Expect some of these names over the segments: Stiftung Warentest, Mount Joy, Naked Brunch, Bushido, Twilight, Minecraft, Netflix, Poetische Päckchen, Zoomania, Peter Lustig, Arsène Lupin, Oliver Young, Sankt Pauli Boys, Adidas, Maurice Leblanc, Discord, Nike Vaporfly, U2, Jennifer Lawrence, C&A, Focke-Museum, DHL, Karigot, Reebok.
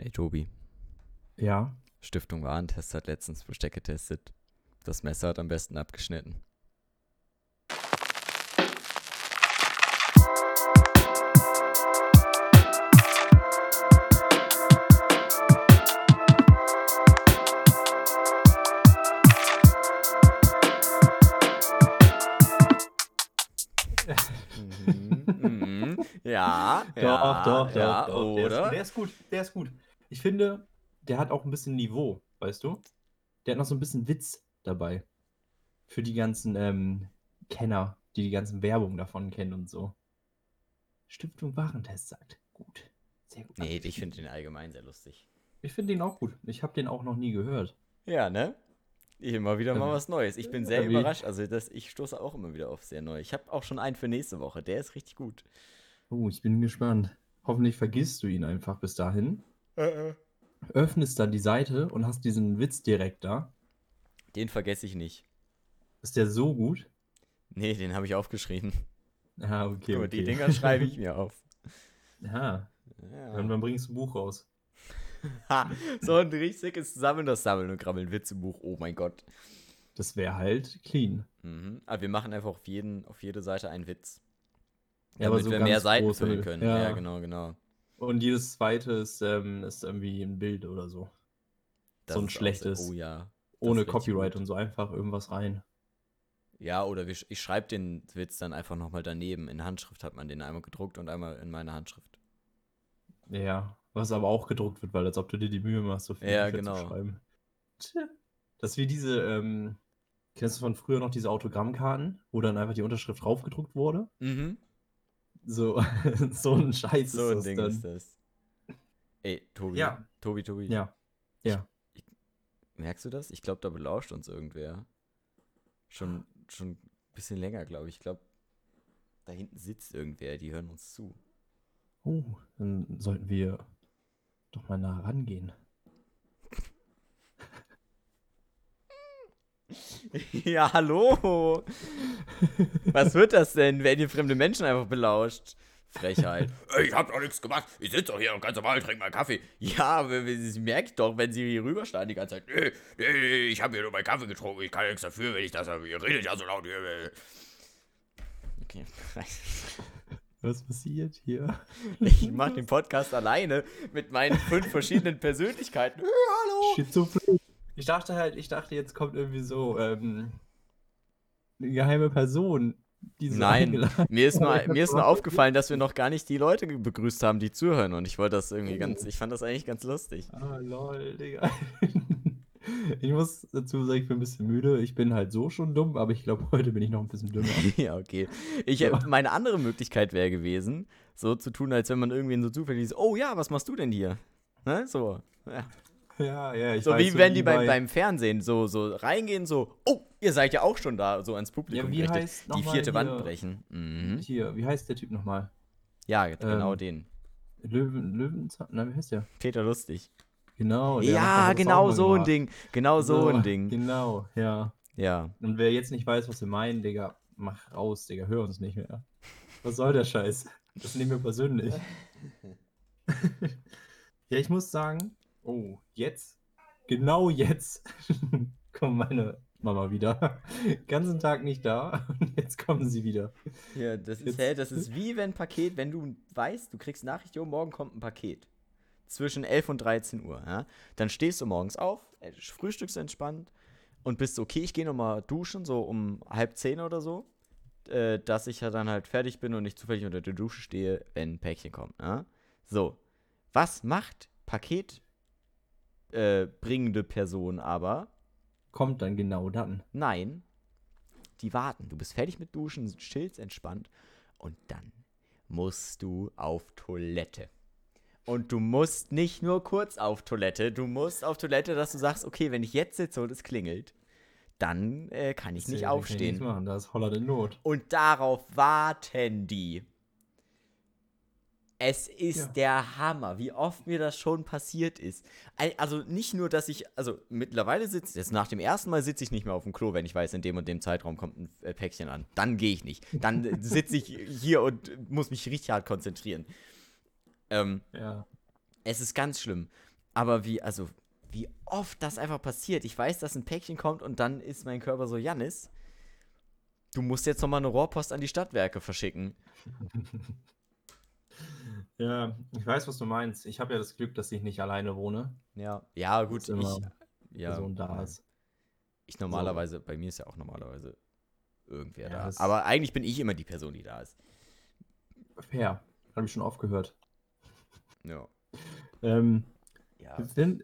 Ey, Tobi. Ja? Stiftung Warentest hat letztens Versteck getestet. Das Messer hat am besten abgeschnitten. Ja, doch. Oder? Der ist gut. Ich finde, der hat auch ein bisschen Niveau, weißt du? Der hat noch so ein bisschen Witz dabei. Für die ganzen Kenner, die die ganzen Werbung davon kennen und so. Stiftung Warentest sagt. Gut. Sehr gut. Nee, ich finde den allgemein sehr lustig. Ich finde den auch gut. Ich habe den auch noch nie gehört. Ja, ne? Immer wieder mal was Neues. Ich bin sehr überrascht. Also ich stoße auch immer wieder auf sehr neu. Ich habe auch schon einen für nächste Woche. Der ist richtig gut. Ich bin gespannt. Hoffentlich vergisst du ihn einfach bis dahin. Öffnest dann die Seite und hast diesen Witz direkt da. Den vergesse ich nicht. Ist der so gut? Nee, den habe ich aufgeschrieben. Ah, okay. Aber die Dinger schreibe ich mir auf. Aha. Ja. Und dann bringst du ein Buch raus. Ha, so ein richtiges Sammeln und Krabbeln Witzebuch. Oh mein Gott. Das wäre halt clean. Mhm. Aber wir machen einfach auf jede Seite einen Witz. Ja, damit aber so wir mehr Seiten füllen können. Ja, genau. Und jedes zweite ist irgendwie ein Bild oder so. Das so ein schlechtes. Oh ja. Ohne Copyright und so einfach irgendwas rein. Ja, oder ich schreibe den Witz dann einfach nochmal daneben. In Handschrift hat man den einmal gedruckt und einmal in meiner Handschrift. Ja, was aber auch gedruckt wird, weil als ob du dir die Mühe machst, so viel zu schreiben. Tja. Dass wir diese, kennst du von früher noch diese Autogrammkarten, wo dann einfach die Unterschrift draufgedruckt wurde? Mhm. So ein Scheiß. So ein Ding dann. Ist das. Ey, Tobi. Ja. Tobi. Ja. Merkst du das? Ich glaube, da belauscht uns irgendwer. Schon ein bisschen länger, glaube ich. Ich glaube, da hinten sitzt irgendwer. Die hören uns zu. Oh, dann sollten wir doch mal nah rangehen. Ja, hallo. Was wird das denn, wenn ihr fremde Menschen einfach belauscht? Frechheit. Ich hab doch nichts gemacht. Ich sitze doch hier und ganz normal trinke meinen Kaffee. Ja, das merke ich doch, wenn sie hier rüberstehen die ganze Zeit. Nee, ich habe hier nur meinen Kaffee getrunken. Ich kann nichts dafür, wenn ich das habe. Ihr redet ja so laut. Okay. Was passiert hier? Ich mache den Podcast alleine mit meinen 5 verschiedenen Persönlichkeiten. Hallo. Schizophren. Ich dachte, jetzt kommt irgendwie so eine geheime Person. Die so mir ist nur aufgefallen, dass wir noch gar nicht die Leute begrüßt haben, die zuhören. Und ich wollte das irgendwie ich fand das eigentlich ganz lustig. Ah, lol, Digga. Ich muss dazu sagen, ich bin ein bisschen müde. Ich bin halt so schon dumm, aber ich glaube, heute bin ich noch ein bisschen dümmer. Ja, okay. Meine andere Möglichkeit wäre gewesen, so zu tun, als wenn man irgendwen so zufällig ist. Oh ja, was machst du denn hier? Ne? So, ja. Ja, ich so weiß, wie wenn die beim Fernsehen so reingehen, so, oh, ihr seid ja auch schon da, so ans Publikum gerichtet, die vierte Wand brechen. Mhm. Hier, wie heißt der Typ nochmal? Ja, genau den. Löwenzahn, wie heißt der? Peter Lustig. Genau. Ja, genau so ein Ding. Genau so ein Ding. Genau, ja. Und wer jetzt nicht weiß, was wir meinen, Digga, mach raus, Digga, hör uns nicht mehr. Was soll der Scheiß? Das nehmen wir persönlich. Ja, ich muss sagen... Oh, jetzt? Genau jetzt kommt meine Mama wieder. Ganzen Tag nicht da und jetzt kommen sie wieder. Ja, das ist wie wenn du weißt, du kriegst Nachricht, jo, morgen kommt ein Paket. Zwischen 11 und 13 Uhr. Ja? Dann stehst du morgens auf, frühstücksentspannt und bist so, okay, ich gehe nochmal duschen, so um 10:30 oder so, dass ich ja dann halt fertig bin und nicht zufällig unter der Dusche stehe, wenn ein Päckchen kommt. Ja? So, was macht Paket? Bringende Person aber. Kommt dann genau dann. Nein, die warten. Du bist fertig mit Duschen, chillst entspannt und dann musst du auf Toilette. Und du musst nicht nur kurz auf Toilette, dass du sagst, okay, wenn ich jetzt sitze und es klingelt, dann kann ich nicht aufstehen. Kann ich machen, da ist Holler in Not. Und darauf warten die. Es ist der Hammer, wie oft mir das schon passiert ist. Also nicht nur, dass ich, mittlerweile nach dem ersten Mal sitze ich nicht mehr auf dem Klo, wenn ich weiß, in dem und dem Zeitraum kommt ein Päckchen an. Dann gehe ich nicht. Dann sitze ich hier und muss mich richtig hart konzentrieren. Es ist ganz schlimm. Aber wie oft das einfach passiert. Ich weiß, dass ein Päckchen kommt und dann ist mein Körper so, Jannis, du musst jetzt nochmal eine Rohrpost an die Stadtwerke verschicken. Ja, ich weiß, was du meinst. Ich habe ja das Glück, dass ich nicht alleine wohne. Ja gut. Dass immer Person da ist. Ich normalerweise, bei mir ist ja auch normalerweise irgendwer da. Aber eigentlich bin ich immer die Person, die da ist. Fair. Habe ich schon oft gehört. Ja.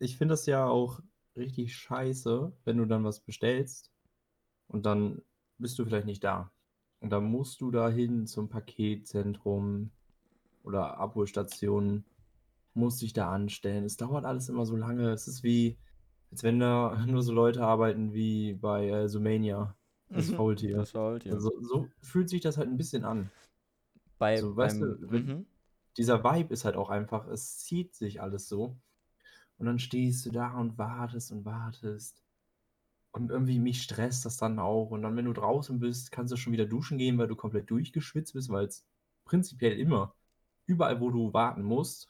Ich find das ja auch richtig scheiße, wenn du dann was bestellst und dann bist du vielleicht nicht da. Und dann musst du da hin zum Paketzentrum oder Abholstation, musst dich da anstellen. Es dauert alles immer so lange. Es ist wie, als wenn da nur so Leute arbeiten wie bei Zoomania. Das Faultier. So fühlt sich das halt ein bisschen an. Dieser Vibe ist halt auch einfach, es zieht sich alles so. Und dann stehst du da und wartest. Und irgendwie mich stresst das dann auch. Und dann, wenn du draußen bist, kannst du schon wieder duschen gehen, weil du komplett durchgeschwitzt bist, weil es prinzipiell immer, überall, wo du warten musst,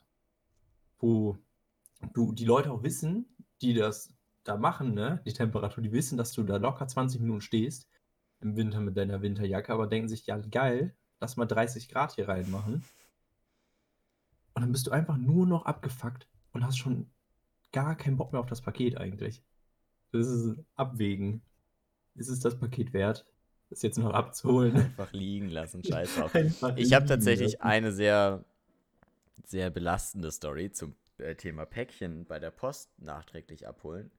wo du die Leute auch wissen, die das da machen, ne, die Temperatur, die wissen, dass du da locker 20 Minuten stehst, im Winter mit deiner Winterjacke, aber denken sich, ja geil, lass mal 30 Grad hier reinmachen. Und dann bist du einfach nur noch abgefuckt und hast schon gar keinen Bock mehr auf das Paket eigentlich. Das ist ein Abwägen. Ist es das Paket wert, das jetzt noch abzuholen? Einfach liegen lassen, scheiß drauf. Ich habe tatsächlich eine sehr, sehr belastende Story zum Thema Päckchen bei der Post nachträglich abholen.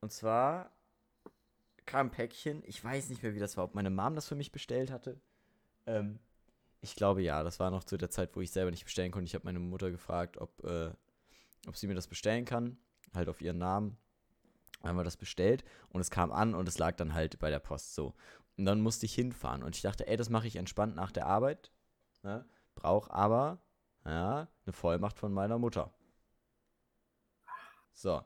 Und zwar kam ein Päckchen, ich weiß nicht mehr, wie das war, ob meine Mom das für mich bestellt hatte. Ich glaube, ja, das war noch zu der Zeit, wo ich selber nicht bestellen konnte. Ich habe meine Mutter gefragt, ob sie mir das bestellen kann, halt auf ihren Namen. Dann haben wir das bestellt und es kam an und es lag dann halt bei der Post so. Und dann musste ich hinfahren und ich dachte, das mache ich entspannt nach der Arbeit. Ne? Brauche aber eine Vollmacht von meiner Mutter. So,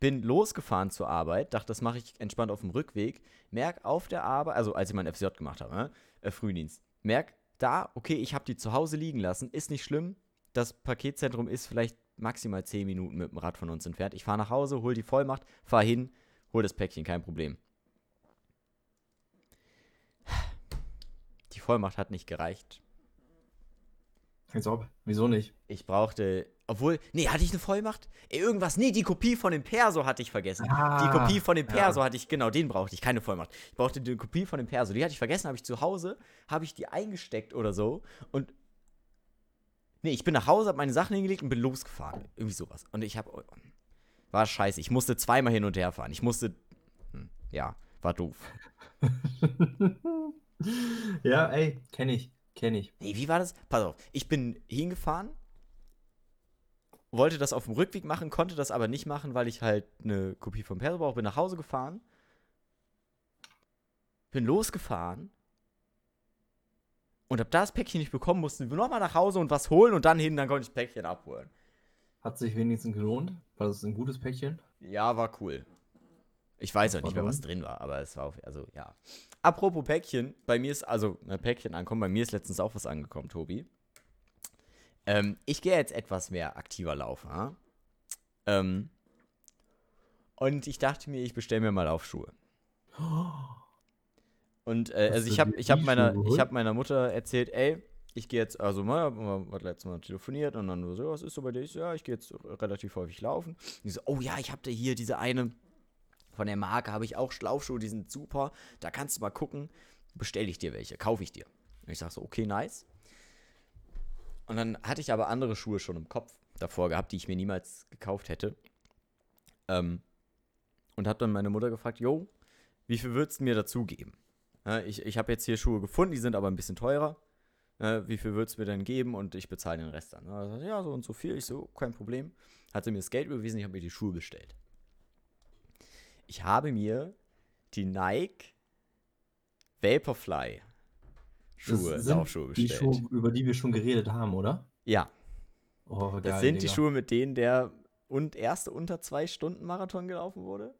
bin losgefahren zur Arbeit, dachte, das mache ich entspannt auf dem Rückweg. Merk auf der Arbeit, also als ich meinen FCJ gemacht habe, Frühdienst, ich habe die zu Hause liegen lassen, ist nicht schlimm. Das Paketzentrum ist vielleicht maximal 10 Minuten mit dem Rad von uns entfernt. Ich fahre nach Hause, hole die Vollmacht, fahre hin, hole das Päckchen, kein Problem. Die Vollmacht hat nicht gereicht. Als ob, wieso nicht? Ich brauchte, hatte ich eine Vollmacht? Die Kopie von dem Perso hatte ich vergessen. Die Kopie von dem Perso hatte ich, genau, den brauchte ich, keine Vollmacht. Ich brauchte die Kopie von dem Perso, die hatte ich vergessen, habe ich zu Hause die eingesteckt oder so und ich bin nach Hause, habe meine Sachen hingelegt und bin losgefahren, irgendwie sowas. Und war scheiße, ich musste zweimal hin und her fahren, war doof. Ja, ey, kenne ich. Nee, wie war das? Pass auf, ich bin hingefahren, wollte das auf dem Rückweg machen, konnte das aber nicht machen, weil ich halt eine Kopie vom Perso brauche, bin nach Hause gefahren, bin losgefahren und hab das Päckchen nicht bekommen, mussten wir nochmal nach Hause und was holen und dann konnte ich das Päckchen abholen. Hat sich wenigstens gelohnt? War das ein gutes Päckchen? Ja, war cool. Ich weiß auch nicht mehr, was drin war, aber es war ja. Apropos Päckchen, bei mir ist Päckchen ankommen, bei mir ist letztens auch was angekommen, Tobi. Ich gehe jetzt etwas mehr aktiver laufen, und ich dachte mir, ich bestelle mir mal Laufschuhe. Und ich habe meiner Mutter erzählt, ich gehe jetzt, wir hatten letztes Mal telefoniert und dann so, was ist so bei dir? Ich gehe jetzt relativ häufig laufen. Und ich so, ich habe da hier diese eine von der Marke, habe ich auch Laufschuhe, die sind super, da kannst du mal gucken, bestelle ich dir welche, kaufe ich dir. Und ich sage so, okay, nice. Und dann hatte ich aber andere Schuhe schon im Kopf davor gehabt, die ich mir niemals gekauft hätte. Und habe dann meine Mutter gefragt, wie viel würdest du mir dazugeben? Ich habe jetzt hier Schuhe gefunden, die sind aber ein bisschen teurer. Wie viel würdest du mir denn geben? Und ich bezahle den Rest dann. Und sagt, so und so viel. Ich so, kein Problem. Hat sie mir das Geld überwiesen, ich habe mir die Schuhe bestellt. Ich habe mir die Nike Vaporfly Laufschuhe bestellt. Die Schuhe, über die wir schon geredet haben, oder? Ja. Oh, geil, das sind die Schuhe, mit denen der erste unter 2 Stunden Marathon gelaufen wurde.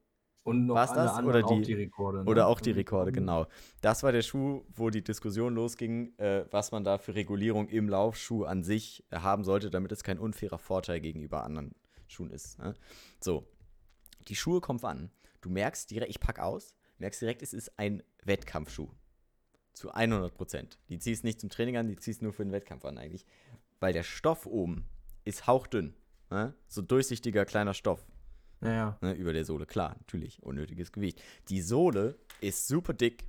Und noch alle anderen auch die Rekorde. Ne? Oder auch die Rekorde, genau. Das war der Schuh, wo die Diskussion losging, was man da für Regulierung im Laufschuh an sich haben sollte, damit es kein unfairer Vorteil gegenüber anderen Schuhen ist. Ne? So, die Schuhe kommen an. Du merkst direkt, ich packe aus, merkst direkt, es ist ein Wettkampfschuh. Zu 100%. Die ziehst nicht zum Training an, die ziehst nur für den Wettkampf an eigentlich. Weil der Stoff oben ist hauchdünn. Ne? So durchsichtiger kleiner Stoff. Ja. Ne, über der Sohle, klar, natürlich, unnötiges Gewicht. Die Sohle ist super dick,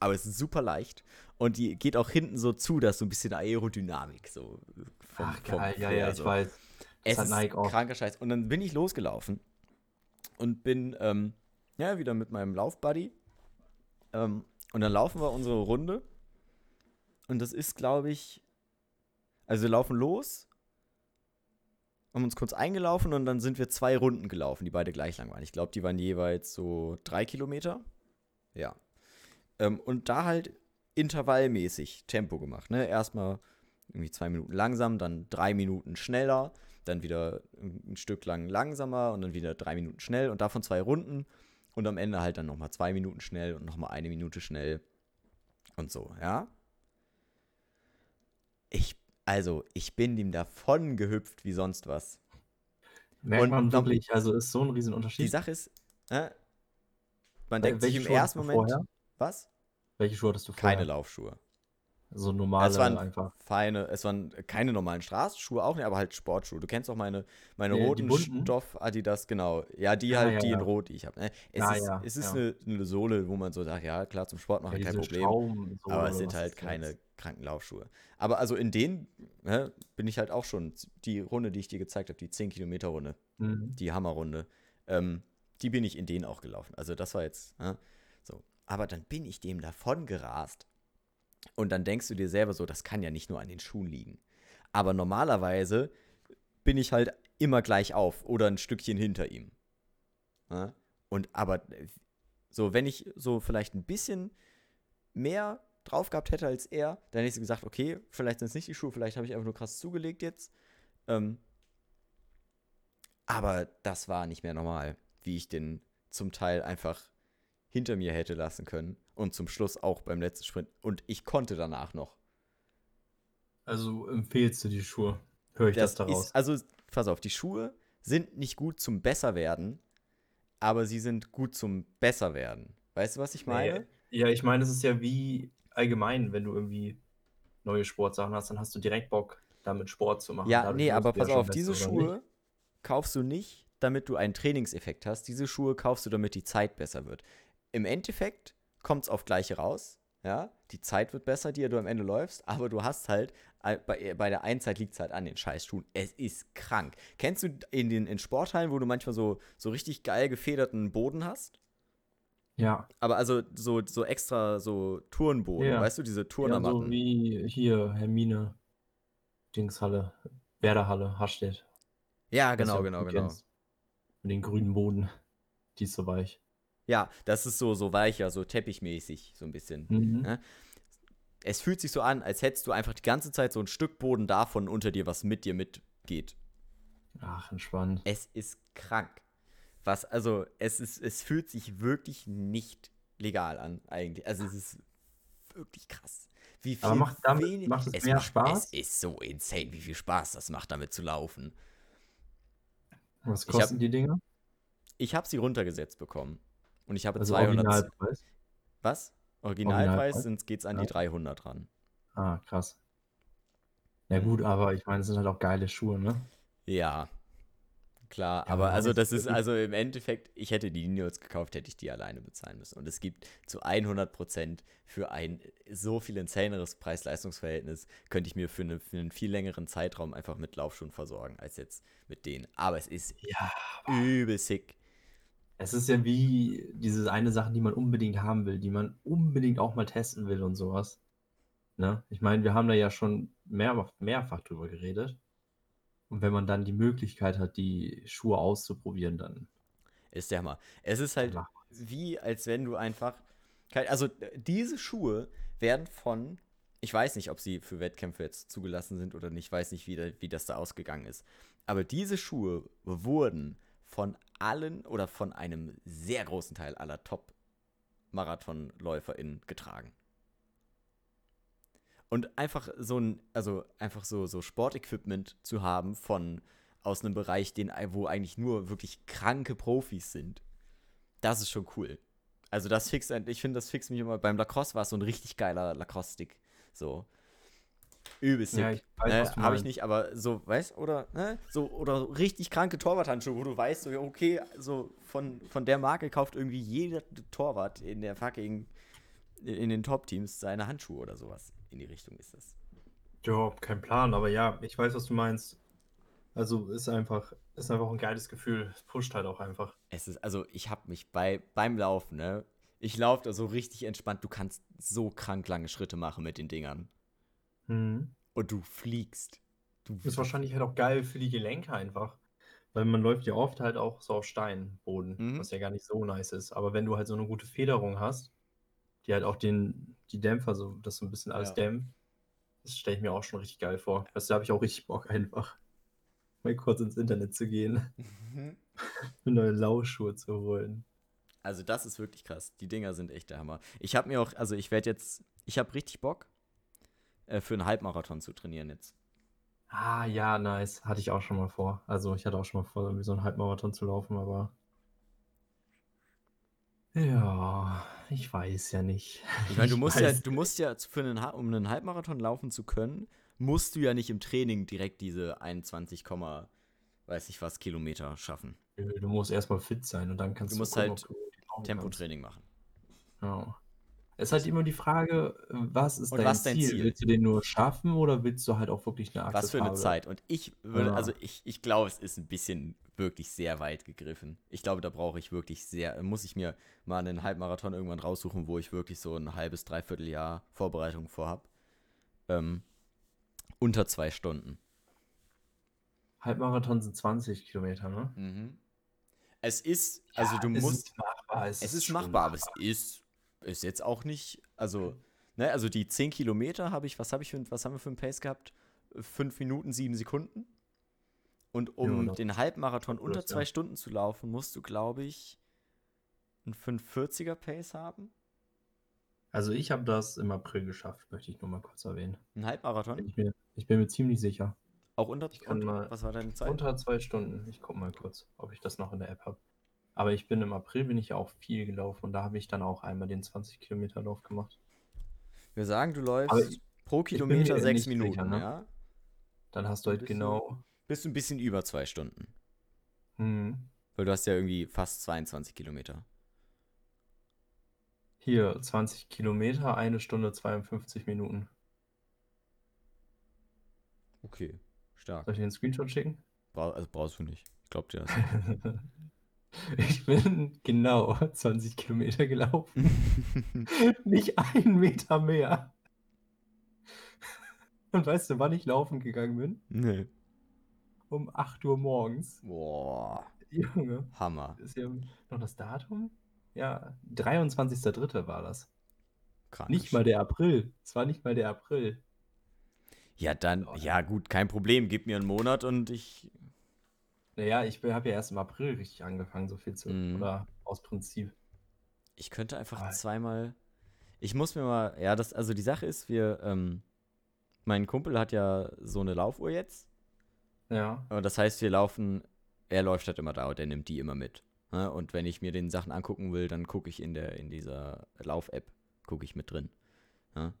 aber es ist super leicht und die geht auch hinten so zu, dass so ein bisschen Aerodynamik so vom, ach geil, vom ja, so. Ich weiß. Das es hat Nike ist auch. Kranker Scheiß. Und dann bin ich losgelaufen und bin wieder mit meinem Laufbuddy und dann laufen wir unsere Runde und das ist, glaube ich, also wir laufen los, haben uns kurz eingelaufen und dann sind wir 2 Runden gelaufen, die beide gleich lang waren. Ich glaube, die waren jeweils so 3 Kilometer. Ja. Und da halt intervallmäßig Tempo gemacht. Ne? Erstmal irgendwie 2 Minuten langsam, dann 3 Minuten schneller, dann wieder ein Stück lang langsamer und dann wieder 3 Minuten schnell und davon 2 Runden. Und am Ende halt dann nochmal 2 Minuten schnell und nochmal 1 Minute schnell und so, ja. Ich bin dem davon gehüpft wie sonst was. Merkt man wirklich, also ist so ein Riesenunterschied. Die Sache ist, man denkt sich im ersten Moment, was? Welche Schuhe hattest du vorher? Keine Laufschuhe. So normale es waren einfach. Feine, es waren keine normalen Straßenschuhe auch nicht, aber halt Sportschuhe. Du kennst auch meine roten Stoff-Adidas, genau. Ja, die halt, die in Rot, die ich habe. Es ist eine Sohle, wo man so sagt, ja klar, zum Sport machen, kein Problem. Aber es sind halt keine kranken Laufschuhe. Aber also in denen bin ich halt auch schon, die Runde, die ich dir gezeigt habe, die 10-Kilometer-Runde, die Hammerrunde, die bin ich in denen auch gelaufen. Also das war jetzt so. Aber dann bin ich dem davon gerast. Und dann denkst du dir selber so, das kann ja nicht nur an den Schuhen liegen. Aber normalerweise bin ich halt immer gleich auf oder ein Stückchen hinter ihm. Ja? Und aber so, wenn ich so vielleicht ein bisschen mehr drauf gehabt hätte als er, dann hätte ich so gesagt, okay, vielleicht sind es nicht die Schuhe, vielleicht habe ich einfach nur krass zugelegt jetzt. Aber das war nicht mehr normal, wie ich den zum Teil einfach hinter mir hätte lassen können. Und zum Schluss auch beim letzten Sprint. Und ich konnte danach noch. Also empfehlst du die Schuhe? Höre ich das daraus? Also, pass auf, die Schuhe sind nicht gut zum Besserwerden, aber sie sind gut zum Besserwerden. Weißt du, was ich meine? Ja, ich meine, es ist ja wie allgemein, wenn du irgendwie neue Sportsachen hast, dann hast du direkt Bock, damit Sport zu machen. Ja, dadurch aber pass auf, diese Schuhe kaufst du nicht, damit du einen Trainingseffekt hast. Diese Schuhe kaufst du, damit die Zeit besser wird. Im Endeffekt kommt es auf Gleiche raus, ja, die Zeit wird besser, die du am Ende läufst, aber du hast halt, bei der Einzeit liegt es halt an den Scheißschuhen, es ist krank. Kennst du in Sporthallen, wo du manchmal so richtig geil gefederten Boden hast? Ja. Aber also so extra so Turnboden, ja. Weißt du, diese Turnamatten. Ja, so wie hier Hermine, Dingshalle, Werderhalle, Hastedt. Ja, genau. Und den grünen Boden, die ist so weich. Ja, das ist so weicher, so teppichmäßig, so ein bisschen. Mhm. Ne? Es fühlt sich so an, als hättest du einfach die ganze Zeit so ein Stück Boden davon unter dir, was mit dir mitgeht. Ach, entspannt. Es ist krank. Es fühlt sich wirklich nicht legal an, eigentlich. Also es ist wirklich krass. Wie viel macht es mehr Spaß? Es ist so insane, wie viel Spaß das macht, damit zu laufen. Was kosten die Dinger? Ich habe sie runtergesetzt bekommen. Und ich habe also 200. Originalpreis? Was? Originalpreis geht es an die 300 ran. Ah, krass. Ja gut, aber ich meine, es sind halt auch geile Schuhe, ne? Ja, klar. Ja, aber also im Endeffekt, ich hätte die Nios gekauft, hätte ich die alleine bezahlen müssen. Und es gibt zu 100% für ein so viel insaneres Preis-Leistungs-Verhältnis, könnte ich mir für einen viel längeren Zeitraum einfach mit Laufschuhen versorgen, als jetzt mit denen. Aber es ist übel sick. Es ist ja wie diese eine Sache, die man unbedingt haben will, die man unbedingt auch mal testen will und sowas. Ne? Ich meine, wir haben da ja schon mehrfach drüber geredet. Und wenn man dann die Möglichkeit hat, die Schuhe auszuprobieren, dann ist der Hammer. Es ist halt wie, als wenn du einfach... Also diese Schuhe werden von... Ich weiß nicht, ob sie für Wettkämpfe jetzt zugelassen sind oder nicht. Ich weiß nicht, wie das da ausgegangen ist. Aber diese Schuhe wurden von allen oder von einem sehr großen Teil aller Top-MarathonläuferInnen getragen. Und einfach so ein, also einfach so Sportequipment zu haben aus einem Bereich, wo eigentlich nur wirklich kranke Profis sind, das ist schon cool. Also ich finde, das fixt mich immer. Beim Lacrosse war es so ein richtig geiler Lacrosse-Stick. So. Übelst. Ja, ich weiß, was du meinst. Habe ich nicht, aber so, weißt du, oder so richtig kranke Torwarthandschuhe, wo du weißt, so, okay, so von der Marke kauft irgendwie jeder Torwart in der fucking, in den Top-Teams seine Handschuhe oder sowas. In die Richtung ist das. Ja, kein Plan, aber ja, ich weiß, was du meinst. Also ist einfach ein geiles Gefühl. Es pusht halt auch einfach. Ich habe mich beim Laufen, ne? Ich laufe da so richtig entspannt. Du kannst so krank lange Schritte machen mit den Dingern. Mhm. Und du fliegst. Ist wahrscheinlich halt auch geil für die Gelenke einfach. Weil man läuft ja oft halt auch so auf Steinboden, was ja gar nicht so nice ist. Aber wenn du halt so eine gute Federung hast, die halt auch die Dämpfer, so, dass so ein bisschen alles dämpft, das stelle ich mir auch schon richtig geil vor. Das habe ich auch richtig Bock einfach. Kurz ins Internet zu gehen, neue Laufschuhe zu holen. Also das ist wirklich krass. Die Dinger sind echt der Hammer. Ich habe mir auch, also ich habe richtig Bock, für einen Halbmarathon zu trainieren jetzt. Ah ja, nice. Hatte ich auch schon mal vor. Also ich hatte auch schon mal vor, irgendwie so einen Halbmarathon zu laufen, aber ja, ich weiß ja nicht. Ich meine, du musst ja um einen Halbmarathon laufen zu können, musst du ja nicht im Training direkt diese 21, weiß ich was, Kilometer schaffen. Du musst erstmal fit sein und dann kannst du. Du musst gucken, halt Tempotraining machen. Ja. Es ist halt immer die Frage, was ist dein Ziel? Willst du den nur schaffen oder willst du halt auch wirklich eine Achse? Was für eine Zeit? Und ich würde, ich glaube, es ist ein bisschen wirklich sehr weit gegriffen. Ich glaube, da muss ich mir mal einen Halbmarathon irgendwann raussuchen, wo ich wirklich so ein halbes, dreiviertel Jahr Vorbereitung vorhab. Unter 2 Stunden. Halbmarathon sind 20 Kilometer, ne? Mhm. Es ist, also ja, es ist machbar, aber es ist jetzt auch nicht, also, ne, also die 10 Kilometer was haben wir für einen Pace gehabt? 5 Minuten, 7 Sekunden. Und um den Halbmarathon unter 2 Stunden zu laufen, musst du, glaube ich, einen 5,40er Pace haben. Also ich habe das im April geschafft, möchte ich nur mal kurz erwähnen. Ein Halbmarathon? Ich bin mir ziemlich sicher. Auch was war deine Zeit? Unter 2 Stunden. Ich gucke mal kurz, ob ich das noch in der App habe. Aber ich bin im April, bin ich ja auch viel gelaufen und da habe ich dann auch einmal den 20-Kilometer-Lauf gemacht. Wir sagen, du läufst pro Kilometer 6 Minuten, sicher, ne? Ja? Dann hast du halt bist du ein bisschen über 2 Stunden. Mhm. Weil du hast ja irgendwie fast 22 Kilometer. Hier, 20 Kilometer, 1 Stunde, 52 Minuten. Okay, stark. Soll ich dir einen Screenshot schicken? Brauchst du nicht. Ich glaub dir das. Ich bin genau 20 Kilometer gelaufen. Nicht 1 Meter mehr. Und weißt du, wann ich laufen gegangen bin? Nee. Um 8 Uhr morgens. Boah. Junge. Hammer. Ist ja noch das Datum? Ja, 23.3. war das. Krank. Nicht mal der April. Es war nicht mal der April. Ja, dann, ja gut, kein Problem. Gib mir einen Monat und ich... Naja, ich habe ja erst im April richtig angefangen, so viel zu... Oder aus Prinzip. Ich könnte einfach zweimal... Ich muss mir mal... Ja, das, also die Sache ist, mein Kumpel hat ja so eine Laufuhr jetzt. Ja. Und das heißt, er läuft halt immer da und er nimmt die immer mit. Und wenn ich mir den Sachen angucken will, dann gucke ich in dieser Lauf-App, gucke ich mit drin. Ja?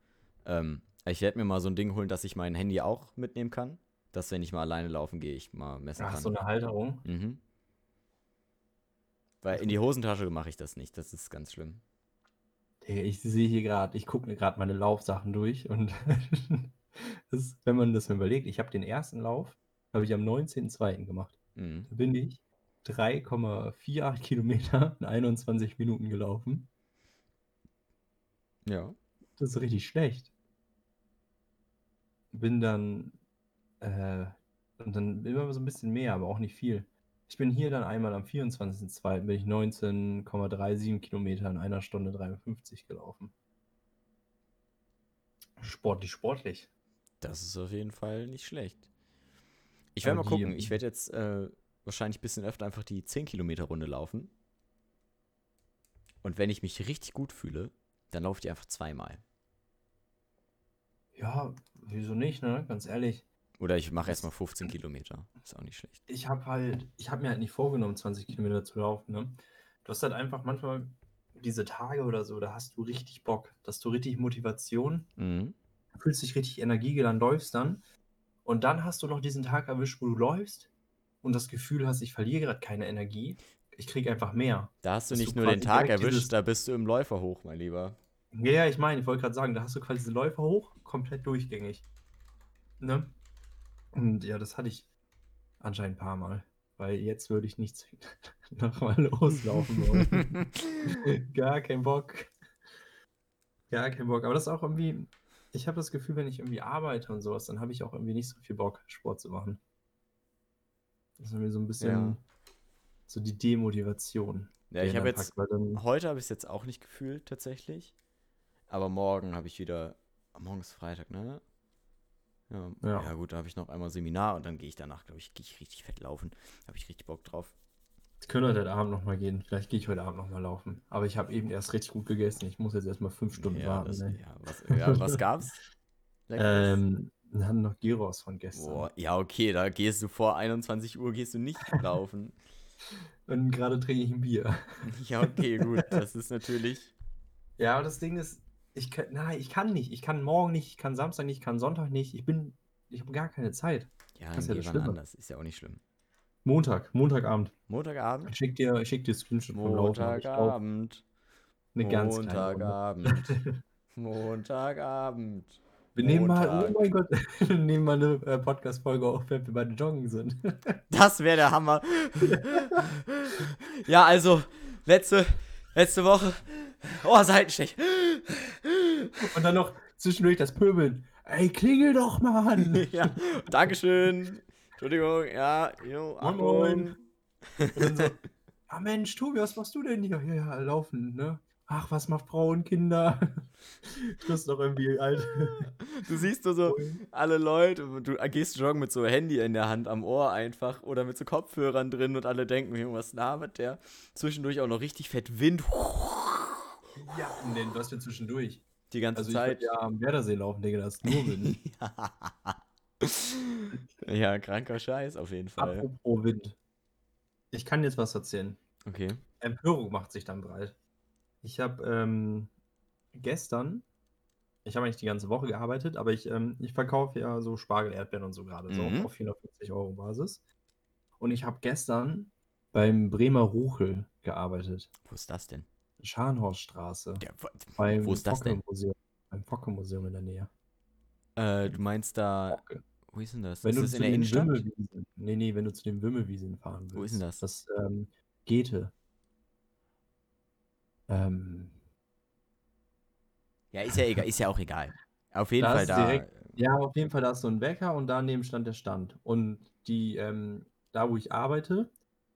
Ich werde mir mal so ein Ding holen, dass ich mein Handy auch mitnehmen kann, dass, wenn ich mal alleine laufen gehe, ich mal messen kann. Ach, so eine Halterung? Mhm. Weil in die Hosentasche mache ich das nicht, das ist ganz schlimm. Ich sehe hier gerade, ich gucke mir gerade meine Laufsachen durch und wenn man das mal überlegt, ich habe den ersten Lauf, habe ich am 19.02. gemacht. Mhm. Da bin ich 3,48 Kilometer in 21 Minuten gelaufen. Ja. Das ist richtig schlecht. Bin dann und dann immer so ein bisschen mehr, aber auch nicht viel. Ich bin hier dann einmal am 24.02. bin ich 19,37 Kilometer in 1 Stunde 53 gelaufen. Sportlich. Das ist auf jeden Fall nicht schlecht. Ich werde mal gucken. Ich werde jetzt wahrscheinlich ein bisschen öfter einfach die 10-Kilometer-Runde laufen. Und wenn ich mich richtig gut fühle, dann laufe ich einfach zweimal. Ja, wieso nicht, ne? Ganz ehrlich. Oder ich mache erstmal 15 Kilometer. Ist auch nicht schlecht. Ich habe mir halt nicht vorgenommen, 20 Kilometer zu laufen, ne? Du hast halt einfach manchmal diese Tage oder so, da hast du richtig Bock. Da hast du richtig Motivation. Mhm. Du fühlst dich richtig energiegeladen, läufst dann. Und dann hast du noch diesen Tag erwischt, wo du läufst und das Gefühl hast, ich verliere gerade keine Energie. Ich kriege einfach mehr. Da hast du nicht nur den Tag erwischt, da bist du im Läufer hoch, mein Lieber. Ja, ich meine, ich wollte gerade sagen, da hast du quasi den Läufer hoch, komplett durchgängig. Ne? Und ja, das hatte ich anscheinend ein paar Mal. Weil jetzt würde ich nicht nochmal loslaufen wollen. Gar kein Bock. Gar kein Bock. Aber das ist auch irgendwie, ich habe das Gefühl, wenn ich irgendwie arbeite und sowas, dann habe ich auch irgendwie nicht so viel Bock, Sport zu machen. Das ist irgendwie so ein bisschen so die Demotivation. Ja, ich habe jetzt, heute habe ich es jetzt auch nicht gefühlt, tatsächlich. Aber morgen habe ich wieder, morgen ist Freitag, ne? Ja, gut, da habe ich noch einmal Seminar und dann gehe ich danach, glaube ich, gehe ich richtig fett laufen. Da habe ich richtig Bock drauf. Jetzt können wir heute Abend nochmal gehen. Vielleicht gehe ich heute Abend nochmal laufen. Aber ich habe eben erst richtig gut gegessen. Ich muss jetzt erstmal 5 Stunden warten. Was gab's? Wir hatten noch Gyros von gestern. Boah, ja, okay, da gehst du vor 21 Uhr gehst du nicht laufen. Und gerade trinke ich ein Bier. Ja, okay, gut, das ist natürlich... Ja, aber das Ding ist, ich kann nicht. Ich kann morgen nicht, ich kann Samstag nicht, ich kann Sonntag nicht. Ich habe gar keine Zeit. Ja, das ist ja das Schlimme. Das ist ja auch nicht schlimm. Montagabend? Ich schick dir Screenshot vom Laufen. Montagabend. Wir nehmen mal eine Podcast-Folge auf, wenn wir beide joggen sind. Das wäre der Hammer. Ja, also, letzte Woche. Oh, Seitenstich. Und dann noch zwischendurch das Pöbeln. Ey, klingel doch mal an. Ja, Dankeschön. Entschuldigung, ja. Jo, moin. Und dann so, ja Mensch, Tobi, was machst du denn hier? Ja, laufen, ne? Ach, was macht Frauen, Kinder? Du bist doch irgendwie alt. Du siehst nur so alle Leute, du gehst joggen mit so Handy in der Hand am Ohr einfach oder mit so Kopfhörern drin und alle denken, was labert der? Zwischendurch auch noch richtig fett Wind. Ja, denn was für zwischendurch? Die ganze Zeit. Ja, am Werdersee laufen, Digga, das ist nur Wind. Ja, kranker Scheiß auf jeden Fall. Apropos Wind. Ich kann jetzt was erzählen. Okay. Empörung macht sich dann breit. Ich habe ich habe eigentlich die ganze Woche gearbeitet, aber ich verkaufe ja so Spargel, Erdbeeren und so gerade, so auf 450 € Basis. Und ich habe gestern beim Bremer Ruchel gearbeitet. Wo ist das denn? Scharnhorststraße. Ja, wo ist das denn? Beim Focke-Museum in der Nähe. Du meinst da, Focke. Wo ist denn das? Wenn ist du das zu in der Innenstadt? Nee, wenn du zu den Wimmelwiesen fahren willst. Wo ist denn das? Das Gete. Ja, ist ja egal, ist ja auch egal. Auf jeden Fall da. Auf jeden Fall da ist so ein Bäcker und daneben stand der Stand. Und die, da wo ich arbeite,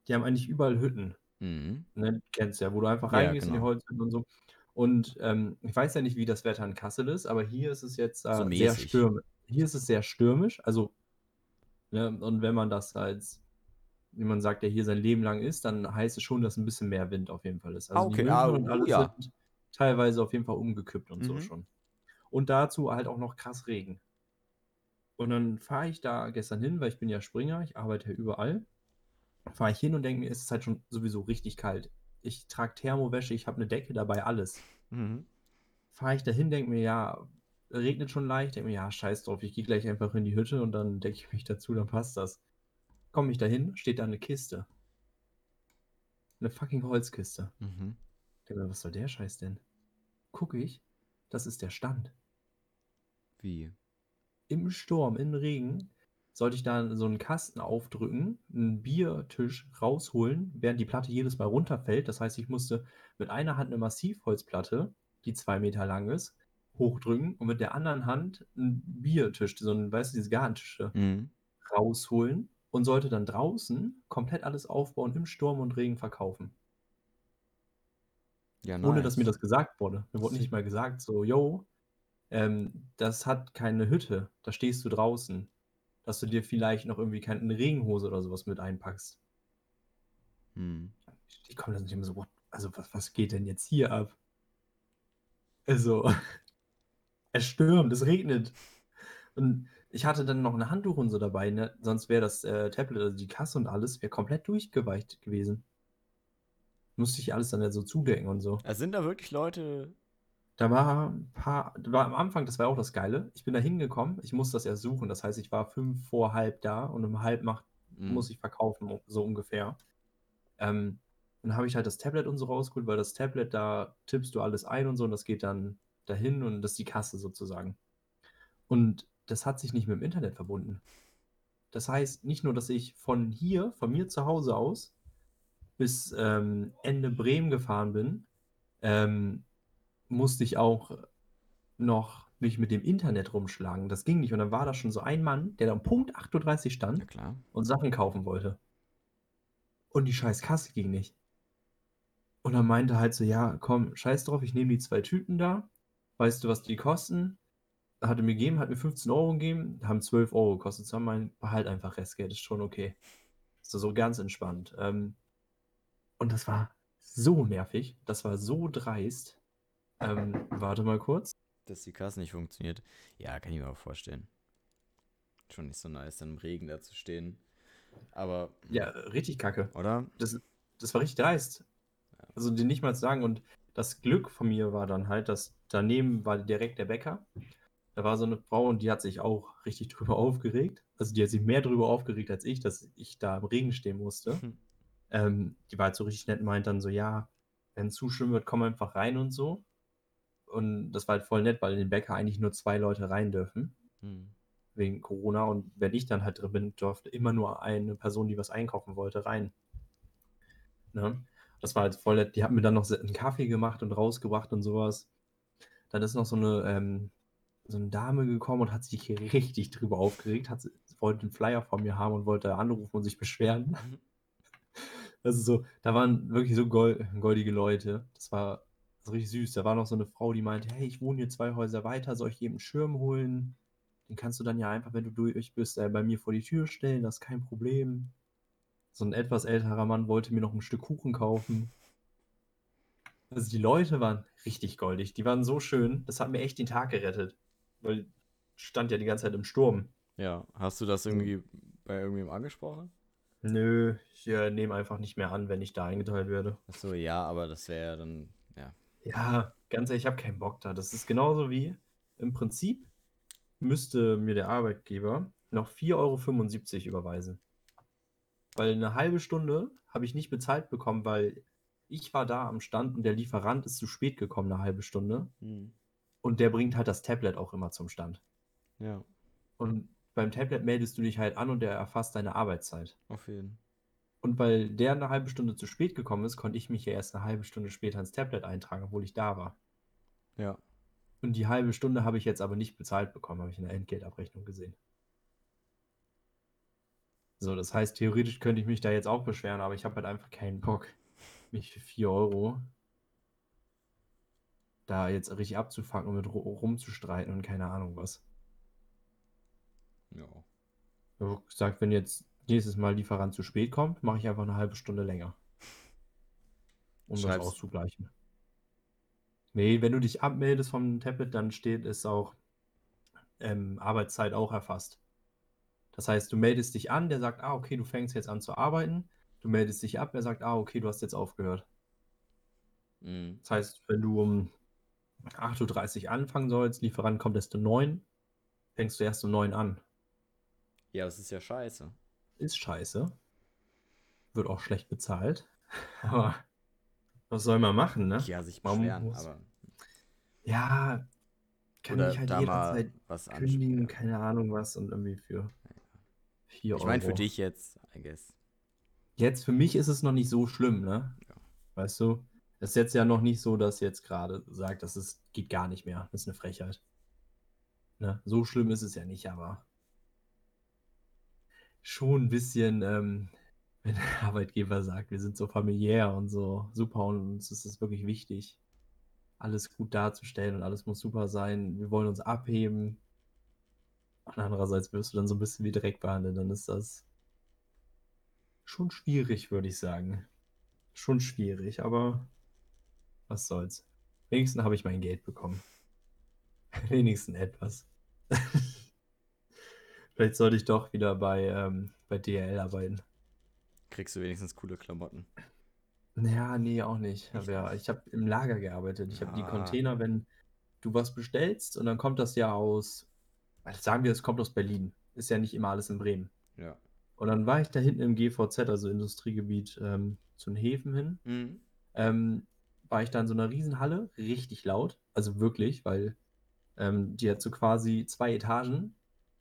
die haben eigentlich überall Hütten. Mhm. Ne, kennst ja, wo du einfach reingehst in die Holzhütten und so. Und ich weiß ja nicht, wie das Wetter in Kassel ist, aber hier ist es jetzt sehr stürmisch. Hier ist es sehr stürmisch. Also, ne, und wenn man das als wie man sagt, der hier sein Leben lang ist, dann heißt es schon, dass ein bisschen mehr Wind auf jeden Fall ist. Also okay, die und alles sind teilweise auf jeden Fall umgekippt und so schon. Und dazu halt auch noch krass Regen. Und dann fahre ich da gestern hin, weil ich bin ja Springer, ich arbeite ja überall. Fahre ich hin und denke mir, es ist halt schon sowieso richtig kalt. Ich trage Thermowäsche, ich habe eine Decke dabei, alles. Mhm. Fahre ich da hin, denke mir, ja, regnet schon leicht, denke mir, ja, scheiß drauf, ich gehe gleich einfach in die Hütte und dann decke ich mich dazu, dann passt das. Komme ich da hin, steht da eine Kiste. Eine fucking Holzkiste. Mhm. Ich denke mir, was soll der Scheiß denn? Gucke ich, das ist der Stand. Wie? Im Sturm, im Regen, sollte ich da so einen Kasten aufdrücken, einen Biertisch rausholen, während die Platte jedes Mal runterfällt. Das heißt, ich musste mit einer Hand eine Massivholzplatte, die 2 Meter lang ist, hochdrücken und mit der anderen Hand einen Biertisch, so einen, weißt du, diese Gartentische, rausholen. Und sollte dann draußen komplett alles aufbauen, im Sturm und Regen verkaufen. Ja, nice. Ohne, dass mir das gesagt wurde. Mir wurde nicht mal gesagt, so, yo, das hat keine Hütte, da stehst du draußen. Dass du dir vielleicht noch irgendwie keine Regenhose oder sowas mit einpackst. Mhm. Ich komme da nicht immer so, also was geht denn jetzt hier ab? Also, es stürmt, es regnet. Und ich hatte dann noch ein Handtuch und so dabei, ne? Sonst wäre das Tablet, also die Kasse und alles, wäre komplett durchgeweicht gewesen. Musste ich alles dann ja so zudecken und so. Also sind da wirklich Leute... Da war am Anfang, das war auch das Geile, ich bin da hingekommen, ich musste das erst suchen, das heißt, ich war 5 vor halb da und um halb muss ich verkaufen, so ungefähr. Dann habe ich halt das Tablet und so rausgeholt, weil das Tablet, da tippst du alles ein und so und das geht dann dahin und das ist die Kasse sozusagen. Und das hat sich nicht mit dem Internet verbunden. Das heißt, nicht nur, dass ich von mir zu Hause aus, bis Ende Bremen gefahren bin, musste ich auch noch mich mit dem Internet rumschlagen. Das ging nicht. Und dann war da schon so ein Mann, der da um Punkt 8.30 Uhr stand und Sachen kaufen wollte. Und die scheiß Kasse ging nicht. Und dann meinte halt so, ja, komm, scheiß drauf, ich nehme die 2 Tüten da. Weißt du, was die kosten? Hat mir 15 Euro gegeben, haben 12 Euro gekostet. So, mein Behalt einfach Restgeld, ist schon okay. Ist so ganz entspannt. Und das war so nervig. Das war so dreist. Warte mal kurz. Dass die Kasse nicht funktioniert. Ja, kann ich mir auch vorstellen. Schon nicht so nice, dann im Regen da zu stehen. Aber... ja, richtig kacke. Oder? Das war richtig dreist. Ja. Also dir nicht mal zu sagen. Und das Glück von mir war dann halt, dass daneben war direkt der Bäcker. Da war so eine Frau und die hat sich auch richtig drüber aufgeregt. Also die hat sich mehr drüber aufgeregt als ich, dass ich da im Regen stehen musste. Die war halt so richtig nett und meint dann so, ja, wenn es zu schlimm wird, komm einfach rein und so. Und das war halt voll nett, weil in den Bäcker eigentlich nur 2 Leute rein dürfen. Hm. Wegen Corona. Und wenn ich dann halt drin bin, durfte immer nur eine Person, die was einkaufen wollte, rein. Ne? Das war halt voll nett. Die haben mir dann noch einen Kaffee gemacht und rausgebracht und sowas. Dann ist noch so eine Dame gekommen und hat sich richtig drüber aufgeregt. Wollte einen Flyer von mir haben und wollte anrufen und sich beschweren. Also so, da waren wirklich so goldige Leute. Das war... das ist richtig süß. Da war noch so eine Frau, die meinte, hey, ich wohne hier 2 Häuser weiter, soll ich jedem einen Schirm holen? Den kannst du dann ja einfach, wenn du durch bist, bei mir vor die Tür stellen, das ist kein Problem. So ein etwas älterer Mann wollte mir noch ein Stück Kuchen kaufen. Also die Leute waren richtig goldig, die waren so schön, das hat mir echt den Tag gerettet. Weil ich stand ja die ganze Zeit im Sturm. Ja, hast du das irgendwie bei irgendjemandem angesprochen? Nö, ich nehme einfach nicht mehr an, wenn ich da eingeteilt werde. Achso, ja, aber das wäre ja dann, ja. Ja, ganz ehrlich, ich habe keinen Bock da. Das ist genauso wie, im Prinzip müsste mir der Arbeitgeber noch 4,75 Euro überweisen. Weil eine halbe Stunde habe ich nicht bezahlt bekommen, weil ich war da am Stand und der Lieferant ist zu spät gekommen, eine halbe Stunde. Mhm. Und der bringt halt das Tablet auch immer zum Stand. Ja. Und beim Tablet meldest du dich halt an und der erfasst deine Arbeitszeit. Auf jeden Fall. Und weil der eine halbe Stunde zu spät gekommen ist, konnte ich mich ja erst eine halbe Stunde später ins Tablet eintragen, obwohl ich da war. Ja. Und die halbe Stunde habe ich jetzt aber nicht bezahlt bekommen, habe ich in der Entgeltabrechnung gesehen. So, das heißt, theoretisch könnte ich mich da jetzt auch beschweren, aber ich habe halt einfach keinen Bock, mich für 4 Euro da jetzt richtig abzufangen und mit rumzustreiten und keine Ahnung was. Ja. Ich habe gesagt, wenn jetzt nächstes Mal Lieferant zu spät kommt, mache ich einfach eine halbe Stunde länger. Um das auszugleichen. Nee, wenn du dich abmeldest vom Tablet, dann steht es auch Arbeitszeit auch erfasst. Das heißt, du meldest dich an, der sagt, ah, okay, du fängst jetzt an zu arbeiten. Du meldest dich ab, der sagt, ah, okay, du hast jetzt aufgehört. Mhm. Das heißt, wenn du um 8.30 Uhr anfangen sollst, Lieferant kommt erst um 9, fängst du erst um 9 an. Ja, das ist ja scheiße. Ist scheiße. Wird auch schlecht bezahlt. Aber was soll man machen, ne? Ja, sich beschweren, aber... ja, kann ich halt jederzeit kündigen, keine Ahnung was und irgendwie für 4 Euro. Ich meine für dich jetzt, I guess. Jetzt für mich ist es noch nicht so schlimm, ne? Ja. Weißt du, es ist jetzt ja noch nicht so, dass jetzt gerade sagt, dass es geht gar nicht mehr. Das ist eine Frechheit. Ne? So schlimm ist es ja nicht, aber... schon ein bisschen, wenn der Arbeitgeber sagt, wir sind so familiär und so super und uns ist es wirklich wichtig, alles gut darzustellen und alles muss super sein, wir wollen uns abheben. Und andererseits wirst du dann so ein bisschen wie Dreck behandelt, dann ist das schon schwierig, würde ich sagen. schon schwierig, aber was soll's. Wenigstens habe ich mein Geld bekommen. Wenigstens etwas. Vielleicht sollte ich doch wieder bei DHL arbeiten. Kriegst du wenigstens coole Klamotten? Naja, nee, auch nicht. Aber ja, ich habe im Lager gearbeitet. Ich habe die Container, wenn du was bestellst und dann kommt das ja aus, sagen wir, es kommt aus Berlin. Ist ja nicht immer alles in Bremen. Ja. Und dann war ich da hinten im GVZ, also Industriegebiet, zu den Häfen hin. Mhm. War ich da in so einer Riesenhalle, richtig laut. Also wirklich, weil die hat so quasi 2 Etagen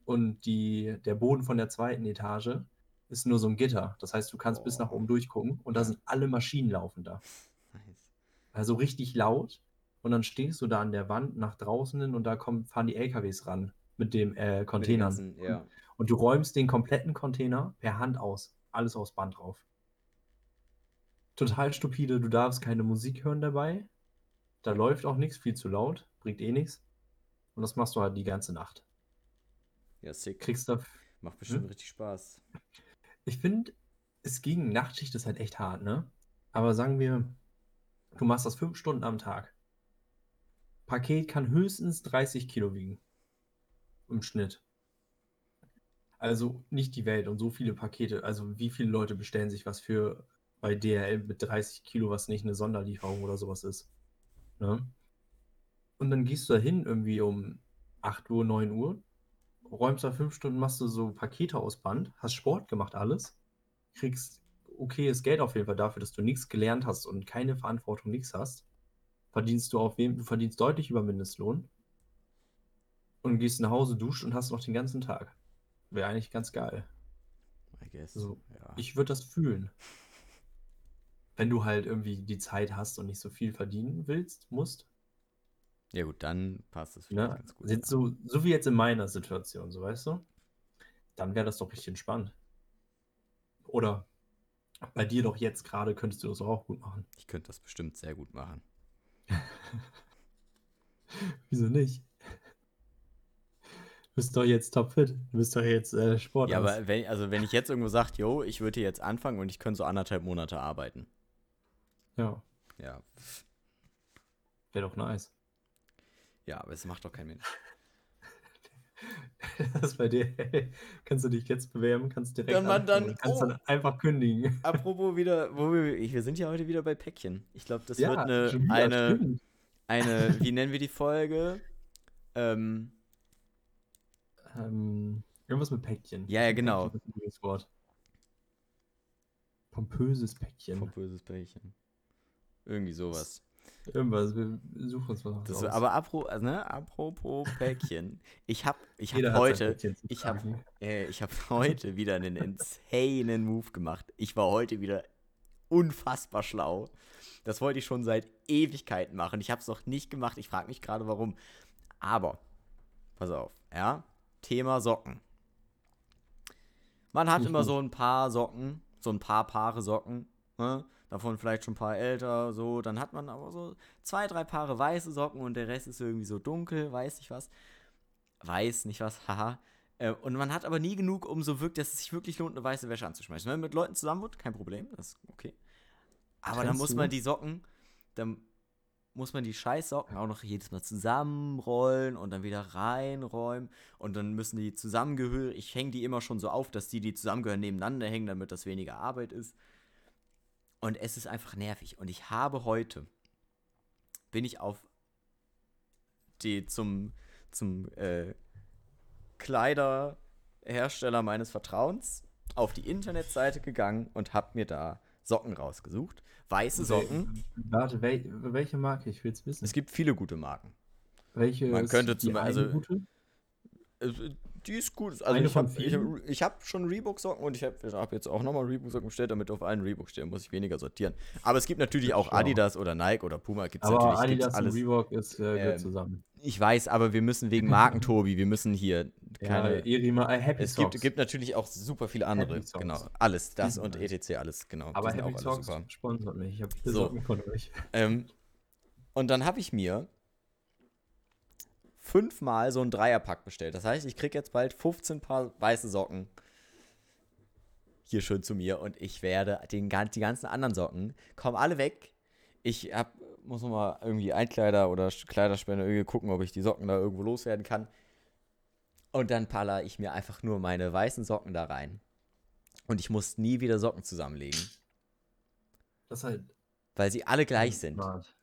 und der Boden von der 2. Etage ist nur so ein Gitter. Das heißt, du kannst bis nach oben durchgucken und da sind alle Maschinen laufen da. Nice. Also richtig laut. Und dann stehst du da an der Wand nach draußen hin und da fahren die LKWs ran mit dem Containern. Mit den ganzen, ja. Und du räumst den kompletten Container per Hand aus. Alles aufs Band drauf. Total stupide, du darfst keine Musik hören dabei. Da läuft auch nichts, viel zu laut, bringt eh nichts. Und das machst du halt die ganze Nacht. Ja, sick. Macht bestimmt richtig Spaß. Ich finde, es ging, Nachtschicht ist halt echt hart, ne? Aber sagen wir, du machst das 5 Stunden am Tag. Paket kann höchstens 30 Kilo wiegen. Im Schnitt. Also nicht die Welt und so viele Pakete. Also wie viele Leute bestellen sich was für bei DHL mit 30 Kilo, was nicht eine Sonderlieferung oder sowas ist. Ne? Und dann gehst du da hin irgendwie um 8 Uhr, 9 Uhr, räumst da 5 Stunden, machst du so Pakete aus Band, hast Sport gemacht, alles, kriegst okayes Geld auf jeden Fall dafür, dass du nichts gelernt hast und keine Verantwortung, nichts hast. Du verdienst deutlich über Mindestlohn und gehst nach Hause, duscht und hast noch den ganzen Tag. Wäre eigentlich ganz geil. I guess. So, ja. Ich würde das fühlen. Wenn du halt irgendwie die Zeit hast und nicht so viel verdienen musst. Ja gut, dann passt das vielleicht ganz gut. Jetzt so wie jetzt in meiner Situation, so weißt du? Dann wäre das doch richtig entspannt. Oder bei dir doch jetzt gerade könntest du das auch gut machen. Ich könnte das bestimmt sehr gut machen. Wieso nicht? Du bist doch jetzt topfit. Du bist doch jetzt Sport. Ja, aber wenn ich jetzt irgendwo sage, yo, ich würde jetzt anfangen und ich könnte so 1,5 Monate arbeiten. Ja. Ja. Wäre doch nice. Ja, aber es macht doch keinen Mensch. Das bei dir, kannst du dich jetzt bewerben, kannst direkt dann einfach kündigen. Apropos wieder, wir sind ja heute wieder bei Päckchen. Ich glaube, das wird eine wie nennen wir die Folge? Irgendwas mit Päckchen. Ja, genau. Wort. Pompöses Päckchen. Pompöses Päckchen. Irgendwie sowas. Irgendwas, wir suchen uns was aus. Aber apropos Päckchen. Ich hab heute wieder einen insanen Move gemacht. Ich war heute wieder unfassbar schlau. Das wollte ich schon seit Ewigkeiten machen. Ich hab's noch nicht gemacht. Ich frage mich gerade, warum. Aber, pass auf, ja, Thema Socken. Man hat immer so ein paar Socken, so ein paar Paare Socken, ne? Davon vielleicht schon ein paar älter, so. Dann hat man aber so 2, 3 Paare weiße Socken und der Rest ist irgendwie so dunkel, weiß nicht was, haha. Und man hat aber nie genug, um so wirklich, dass es sich wirklich lohnt, eine weiße Wäsche anzuschmeißen. Wenn man mit Leuten zusammen wohnt, kein Problem, das ist okay. Aber dann muss man die Socken, Scheißsocken auch noch jedes Mal zusammenrollen und dann wieder reinräumen und dann müssen die zusammengehören. Ich hänge die immer schon so auf, dass die zusammengehören, nebeneinander hängen, damit das weniger Arbeit ist. Und es ist einfach nervig. Und ich habe heute, bin ich auf die zum Kleiderhersteller meines Vertrauens auf die Internetseite gegangen und habe mir da Socken rausgesucht. Weiße Socken. Warte, welche Marke? Ich will es wissen. Es gibt viele gute Marken. Welche man könnte ist die gute? Die ist gut. Also ich hab schon Reebok-Socken und ich hab jetzt auch nochmal Reebok-Socken bestellt, damit auf allen Reebok stehen, muss ich weniger sortieren. Aber es gibt natürlich auch Adidas oder Nike oder Puma. Adidas alles. Und Reebok ist gut zusammen. Ich weiß, aber wir müssen wegen Marken, Tobi, wir müssen hier keine... Happy Socks. Es gibt natürlich auch super viele andere. Genau, alles, das und etc. alles, genau. Aber Happy Socks sponsert mich, ich hab viele Socken von euch. Und dann habe ich mir 5-mal so ein Dreierpack bestellt. Das heißt, ich krieg jetzt bald 15 Paar weiße Socken. hier schön zu mir und ich werde die ganzen anderen Socken, kommen alle weg. Ich muss nochmal irgendwie Einkleider oder Kleiderspende irgendwie gucken, ob ich die Socken da irgendwo loswerden kann. Und dann baller ich mir einfach nur meine weißen Socken da rein. Und ich muss nie wieder Socken zusammenlegen. Das halt. Weil sie alle gleich sind. Smart.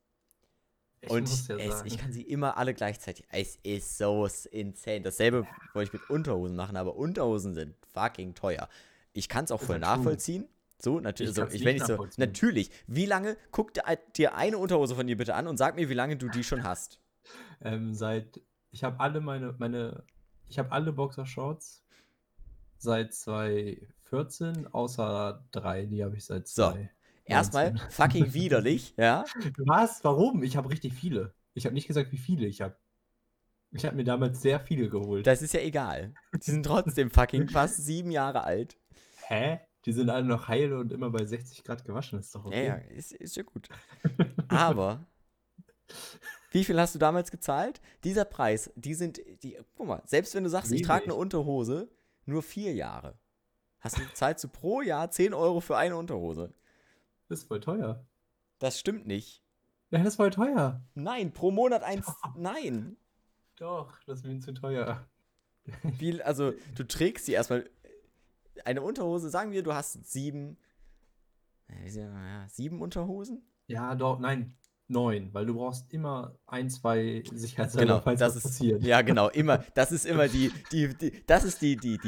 Ich kann sie immer alle gleichzeitig. Es ist so insane. Dasselbe wollte ich mit Unterhosen machen, aber Unterhosen sind fucking teuer. Ich kann es auch voll nachvollziehen. So, natürlich. Natürlich. Wie lange, guck dir eine Unterhose von dir bitte an und sag mir, wie lange du die schon hast. Ich habe alle meine Boxershorts seit 2014, außer 3, die habe ich seit 2. Erstmal fucking widerlich, ja. Was? Warum? Ich habe richtig viele. Ich habe nicht gesagt, wie viele ich habe. Ich habe mir damals sehr viele geholt. Das ist ja egal. Die sind trotzdem fucking fast 7 Jahre alt. Hä? Die sind alle noch heil und immer bei 60 Grad gewaschen. Das ist doch okay. Ja, ist ja gut. Aber wie viel hast du damals gezahlt? Dieser Preis, guck mal, selbst wenn du sagst, ich trage eine Unterhose, nur 4 Jahre. Zahlst du pro Jahr 10 Euro für eine Unterhose. Das ist voll teuer. Das stimmt nicht. Ja, das ist voll teuer. Nein, pro Monat nein. Doch, das ist mir zu teuer. Also, du trägst sie erstmal. Eine Unterhose, sagen wir, du hast 7 Unterhosen? Ja, doch, nein, 9, weil du brauchst immer 1, 2 Sicherheitshalber, genau, falls das passiert. Ja, genau, immer. Das ist immer die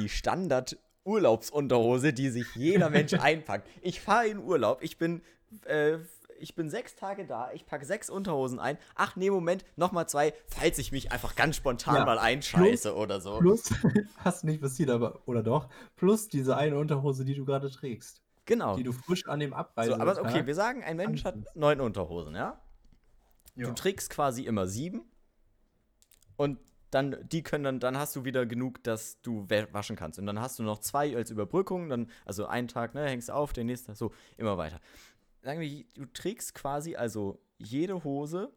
Standard- Urlaubsunterhose, die sich jeder Mensch einpackt. Ich fahre in Urlaub, ich bin 6 Tage da, ich packe 6 Unterhosen ein. Ach nee, Moment, nochmal 2, falls ich mich einfach ganz spontan mal einscheiße oder so. Plus, hast nicht passiert, aber, oder doch, plus diese eine Unterhose, die du gerade trägst. Genau. Die du frisch an dem Abreisen hast. So, aber okay, wir sagen, ein Mensch hat 9 Unterhosen, ja? Jo. Du trägst quasi immer 7 und dann hast du wieder genug, dass du waschen kannst. Und dann hast du noch 2 als Überbrückung. Dann, also einen Tag, ne, hängst auf, den nächsten Tag, so, immer weiter. Sagen wir, du trägst quasi also jede Hose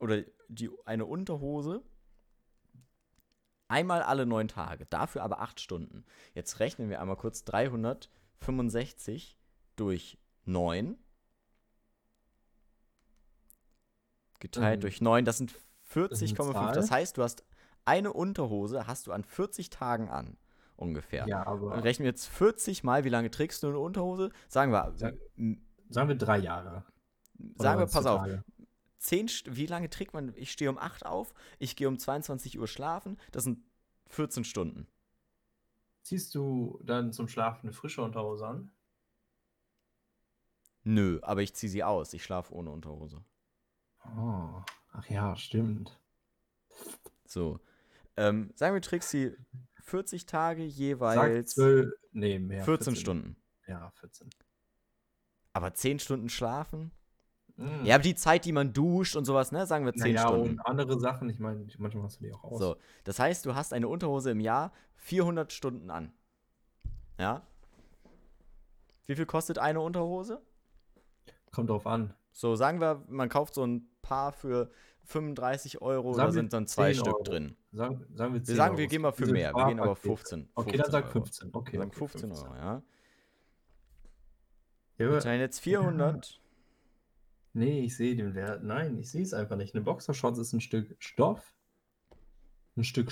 oder eine Unterhose einmal alle 9 Tage, dafür aber 8 Stunden. Jetzt rechnen wir einmal kurz 365 durch 9. Geteilt durch 9, das sind 40,5. Das heißt, du hast eine Unterhose, hast du an 40 Tagen an, ungefähr. Ja, aber dann rechnen wir jetzt 40 Mal, wie lange trägst du eine Unterhose? Sagen wir 3 Jahre. Sagen wir, pass auf, 10, wie lange trägt man? Ich stehe um 8 auf, ich gehe um 22 Uhr schlafen, das sind 14 Stunden. Ziehst du dann zum Schlafen eine frische Unterhose an? Nö, aber ich ziehe sie aus, ich schlafe ohne Unterhose. Oh, ach ja, stimmt. So. Sagen wir, du trägst sie 40 Tage jeweils. 14 Stunden. Ja, 14. Aber 10 Stunden schlafen? Mhm. Ja, aber die Zeit, die man duscht und sowas, ne? Sagen wir 10 Stunden. Ja, und andere Sachen, ich meine, manchmal hast du die auch aus. So, das heißt, du hast eine Unterhose im Jahr 400 Stunden an. Ja? Wie viel kostet eine Unterhose? Kommt drauf an. So, sagen wir, man kauft so ein Paar für 35 Euro, da sind dann 2 Stück drin. Sagen wir 10 Euro. Wir sagen, wir gehen mal für mehr, wir gehen aber 15. Okay, dann sag 15. Okay, dann 15 Euro, ja. Wir teilen jetzt 400. Nee, ich sehe den Wert. Nein, ich sehe es einfach nicht. Eine Boxershorts ist ein Stück Stoff. Du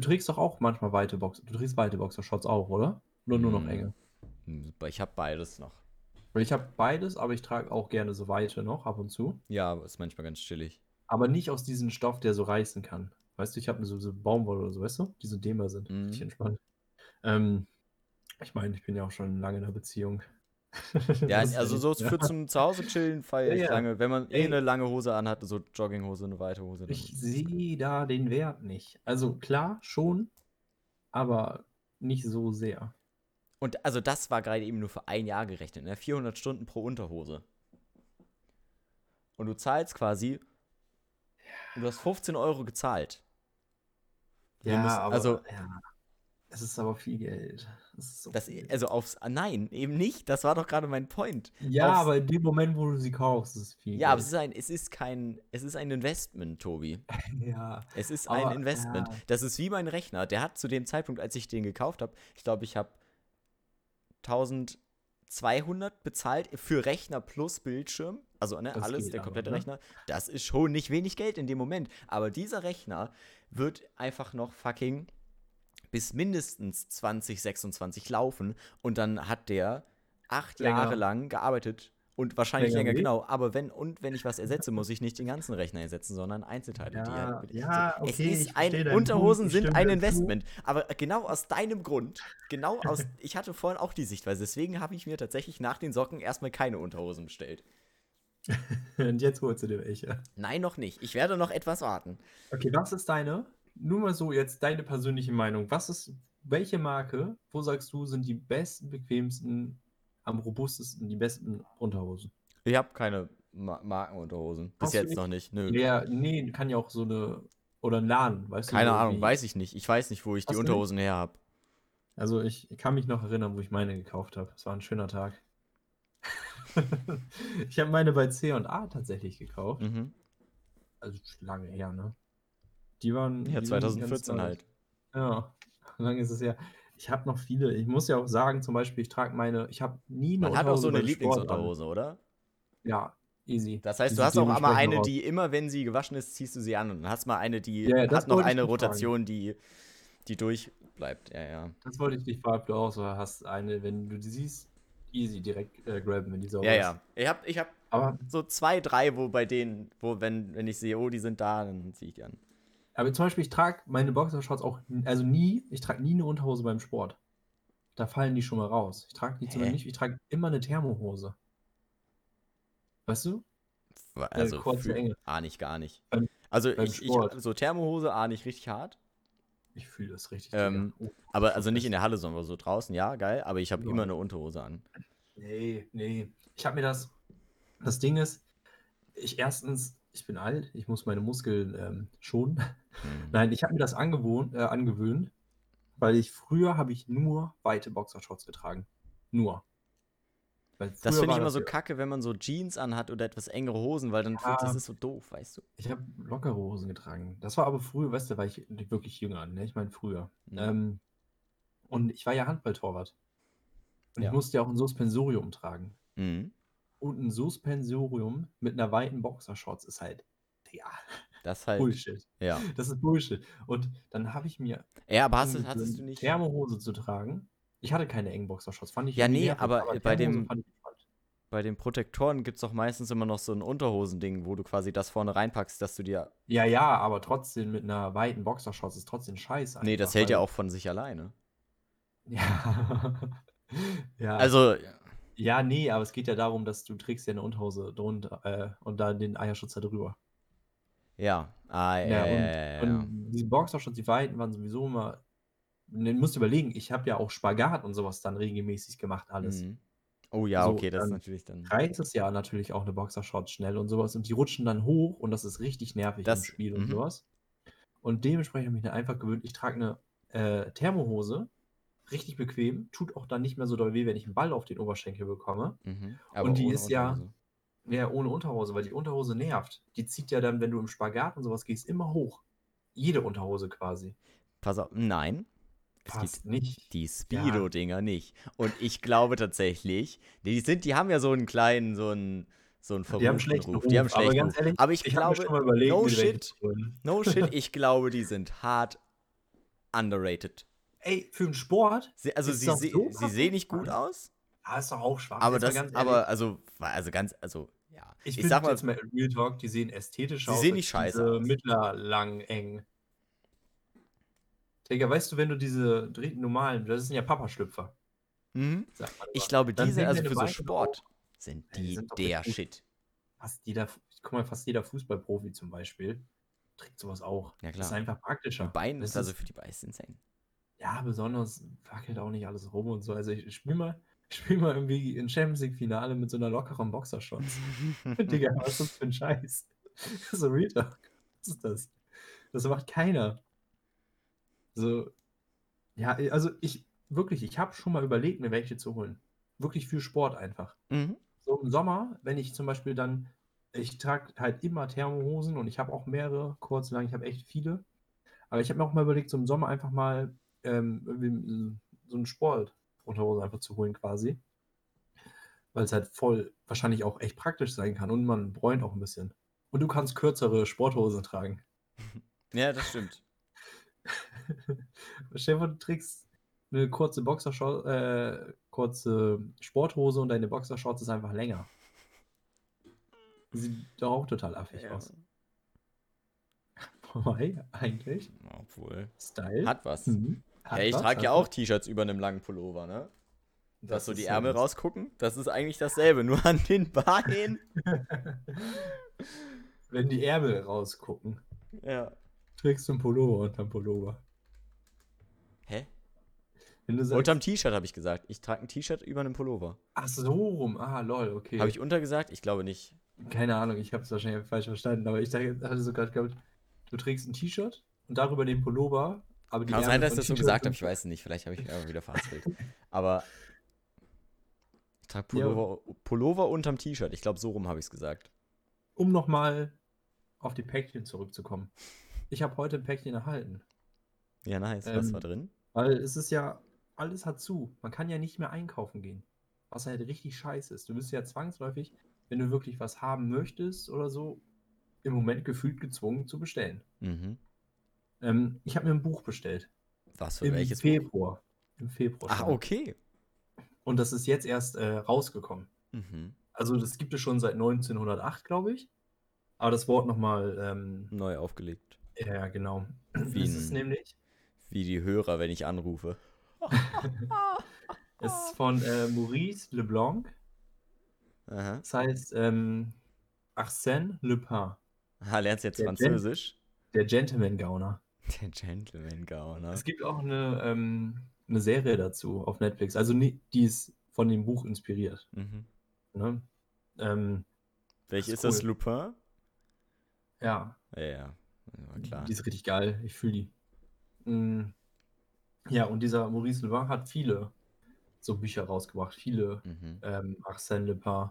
trägst doch auch manchmal weite Boxershorts. Du trägst weite Boxershorts auch, oder? Oder nur noch enge? Ich habe beides noch. Ich habe beides, aber ich trage auch gerne so weite noch ab und zu. Ja, ist manchmal ganz chillig. Aber nicht aus diesem Stoff, der so reißen kann. Weißt du, ich habe so Baumwolle oder so, weißt du? Die so dehnbar sind. Richtig entspannt. Ich meine, ich bin ja auch schon lange in einer Beziehung. Ja, also so für zum Zuhause chillen feiere ich lange. Wenn man eine lange Hose anhat, so Jogginghose, eine weite Hose. Ich sehe da den Wert nicht. Also klar, schon, aber nicht so sehr. Und also das war gerade eben nur für ein Jahr gerechnet, ne? 400 Stunden pro Unterhose. Und du zahlst quasi, du hast 15 Euro gezahlt. Ja, das ist aber viel Geld. Nein, eben nicht. Das war doch gerade mein Point. Ja, aber in dem Moment, wo du sie kaufst, ist es viel Geld. Ja, aber es ist ein Investment, Tobi. Ja. Es ist ein Investment. Ja. Das ist wie mein Rechner. Der hat zu dem Zeitpunkt, als ich den gekauft habe, ich glaube, ich habe 1200 bezahlt für Rechner plus Bildschirm, also ne, alles, der komplette Rechner, das ist schon nicht wenig Geld in dem Moment, aber dieser Rechner wird einfach noch fucking bis mindestens 2026 laufen und dann hat der 8 Jahre lang gearbeitet und wahrscheinlich länger genau, aber wenn ich was ersetze, muss ich nicht den ganzen Rechner ersetzen, sondern Einzelteile, die halt okay, es ist ein Unterhosen sind ein Investment, aber genau aus deinem Grund, ich hatte vorhin auch die Sichtweise, deswegen habe ich mir tatsächlich nach den Socken erstmal keine Unterhosen bestellt. Und jetzt holst du dir welche? Nein, noch nicht. Ich werde noch etwas warten. Okay, was ist deine? Nur mal so jetzt deine persönliche Meinung. Was ist, welche Marke, wo sagst du, sind die besten, bequemsten, am robustesten, die besten Unterhosen? Ich habe keine Markenunterhosen. Bis jetzt nicht? Noch nicht. Nö. Ja, nee, kann ja auch so eine, oder ein Laden, weißt du? Keine Ahnung, weiß ich nicht. Ich weiß nicht, wo ich die Unterhosen her habe. Also ich kann mich noch erinnern, wo ich meine gekauft habe. Es war ein schöner Tag. Ich habe meine bei C&A tatsächlich gekauft. Mhm. Also lange her, ne? Die waren... Ja, die 2014 halt. Ja, lange ist es her. Ich habe noch viele. Ich muss ja auch sagen, zum Beispiel, ich trage meine... Ich habe nie eine Unterhose. Man hat auch so eine Lieblingsunterhose, oder? Ja, easy. Das heißt, du hast auch mal eine, die immer, wenn sie gewaschen ist, ziehst du sie an. Und dann hast mal eine, die hat noch eine Rotation, die durchbleibt. Ja, ja. Das wollte ich dich fragen, ob du auch so hast. Eine, wenn du die siehst, easy direkt graben, wenn die sauber ist. Ja, ja. Ich hab aber so 2, 3, wo bei denen, wo wenn ich sehe, oh, die sind da, dann ziehe ich die an. Aber zum Beispiel, ich trage meine Boxershorts auch, also ich trage nie eine Unterhose beim Sport. Da fallen die schon mal raus. Ich trage die zumindest nicht, ich trage immer eine Thermohose. Weißt du? Also kurze Enge. Gar nicht. Also so Thermohose, nicht richtig hart. Ich fühle das richtig. Aber also nicht in der Halle, sondern so draußen, ja, geil. Aber ich habe immer eine Unterhose an. Nee. Ich habe mir das Ding ist, ich bin alt, ich muss meine Muskeln schonen. Mhm. Nein, ich habe mir das angewöhnt, weil früher habe ich nur weite Boxershorts getragen. Nur. Das finde ich immer so kacke, wenn man so Jeans anhat oder etwas engere Hosen, weil dann das ist so doof, weißt du. Ich habe lockere Hosen getragen. Das war aber früher, weißt du, war ich wirklich jünger, ne? Ich meine früher. Mhm. Und ich war ja Handballtorwart. Und ich musste ja auch ein Suspensorium tragen. Mhm. Und ein Suspensorium mit einer weiten Boxershorts ist halt, Bullshit. Ja. Das ist Bullshit. Und dann habe ich mir aber hattest du nicht Thermohose zu tragen. Ich hatte keine engen Boxershorts, fand ich. Ja, nee, aber bei den Protektoren gibt es doch meistens immer noch so ein Unterhosending, wo du quasi das vorne reinpackst, dass du dir... Ja, aber trotzdem mit einer weiten Boxershorts ist trotzdem scheiße. Nee, das hält ja auch von sich alleine. Ja. Ja. Also... Ja, nee, aber es geht ja darum, dass du trägst ja eine Unterhose drunter und dann den Eierschutz da drüber. Ja. Und diese Boxershorts, die weiten, waren sowieso immer... Du musst überlegen, ich habe ja auch Spagat und sowas dann regelmäßig gemacht, alles. Mhm. Oh ja, so, okay, das ist natürlich dann... reizt es ja natürlich auch eine Boxershorts schnell und sowas und die rutschen dann hoch und das ist richtig nervig im Spiel und sowas. Und dementsprechend habe ich mir einfach gewöhnt, ich trage eine Thermohose, richtig bequem, tut auch dann nicht mehr so doll weh, wenn ich einen Ball auf den Oberschenkel bekomme. Mhm. Aber und die ist Unterhose. Ja, ohne Unterhose, weil die Unterhose nervt. Die zieht ja dann, wenn du im Spagat und sowas gehst, immer hoch. Jede Unterhose quasi. Pass auf, nein. Es gibt nicht. Die Speedo-Dinger nicht. Und ich glaube tatsächlich, die haben ja so einen kleinen, so einen verrückten Ruf. Die haben schlechten Ruf. Ehrlich, aber ich glaube, ich glaube, die sind hart underrated. Ey, für den Sport? Sie sehen nicht gut aus. Ah, ist doch auch schwach. Aber ja. Ich sag mal jetzt mal Real Talk, die sehen ästhetisch aus. Sie sehen nicht scheiße aus. Mittlerlang, eng. Digga, weißt du, wenn du diese normalen, das sind ja Papaschlüpfer. Mhm. Ich glaube, die sind also für so Sport, sind die der Shit. Guck mal, fast jeder Fußballprofi zum Beispiel trägt sowas auch. Ja, klar. Das ist einfach praktischer. Die Beine ist also für die Beine insane. Ja, besonders wackelt auch nicht alles rum und so. Also ich spiel mal irgendwie in Champions League-Finale mit so einer lockeren Boxershorts. Digga, was ist das für ein Scheiß? So Real Talk. Was ist das? Das macht keiner. So, ja, also ich habe schon mal überlegt, mir welche zu holen. Wirklich für Sport einfach. Mhm. So im Sommer, wenn ich zum Beispiel dann, ich trage halt immer Thermohosen und ich habe auch mehrere, kurz, lang, ich habe echt viele. Aber ich habe mir auch mal überlegt, so im Sommer einfach mal so einen Sport Unterhose einfach zu holen quasi. Weil es halt voll wahrscheinlich auch echt praktisch sein kann und man bräunt auch ein bisschen. Und du kannst kürzere Sporthosen tragen. Ja, das stimmt. Stell dir vor, du trägst eine kurze Sporthose und deine Boxershorts ist einfach länger. Sieht doch auch total affig aus. Wobei, eigentlich. Obwohl. Style. Hat was. Mhm. Hat ich trage ja auch T-Shirts über einem langen Pullover, ne? Dass so die Ärmel rausgucken, das ist eigentlich dasselbe, nur an den Beinen. Wenn die Ärmel rausgucken. Ja. Trägst du einen Pullover unterm Pullover. Hä? Unterm T-Shirt habe ich gesagt. Ich trage ein T-Shirt über einem Pullover. Ach so rum. Ah, lol, okay. Habe ich untergesagt? Ich glaube nicht. Keine Ahnung, ich habe es wahrscheinlich falsch verstanden, aber ich hatte so gerade gehabt, du trägst ein T-Shirt und darüber den Pullover. Aber die kann sein, dass ich das so gesagt habe, ich weiß es nicht. Vielleicht habe ich mich einfach wieder verhaspelt. Aber ich trage Pullover unterm T-Shirt. Ich glaube, so rum habe ich es gesagt. Um nochmal auf die Päckchen zurückzukommen. Ich habe heute ein Päckchen erhalten. Ja, nice. Was war drin? Weil es ist ja, alles hat zu. Man kann ja nicht mehr einkaufen gehen. Was halt richtig scheiße ist. Du bist ja zwangsläufig, wenn du wirklich was haben möchtest oder so, im Moment gefühlt gezwungen zu bestellen. Mhm. Ich habe mir ein Buch bestellt. Was für welches Buch? Im Februar. Ah, okay. Und das ist jetzt erst rausgekommen. Mhm. Also das gibt es schon seit 1908, glaube ich. Aber das Wort nochmal... neu aufgelegt. Ja, genau. Wie ist es nämlich? Wie die Hörer, wenn ich anrufe. Es ist von Maurice Leblanc. Aha. Das heißt Arsène Lupin. Aha, lernst du jetzt Französisch? Der Gentleman-Gauner. Der Gentleman-Gauner. Es gibt auch eine Serie dazu auf Netflix. Also die ist von dem Buch inspiriert. Mhm. Ne? Welche ist cool. Das? Lupin? Ja. Ja, klar. Die ist richtig geil. Ich fühle die. Ja, und dieser Maurice Leblanc hat viele so Bücher rausgebracht. Viele Arsène Lupin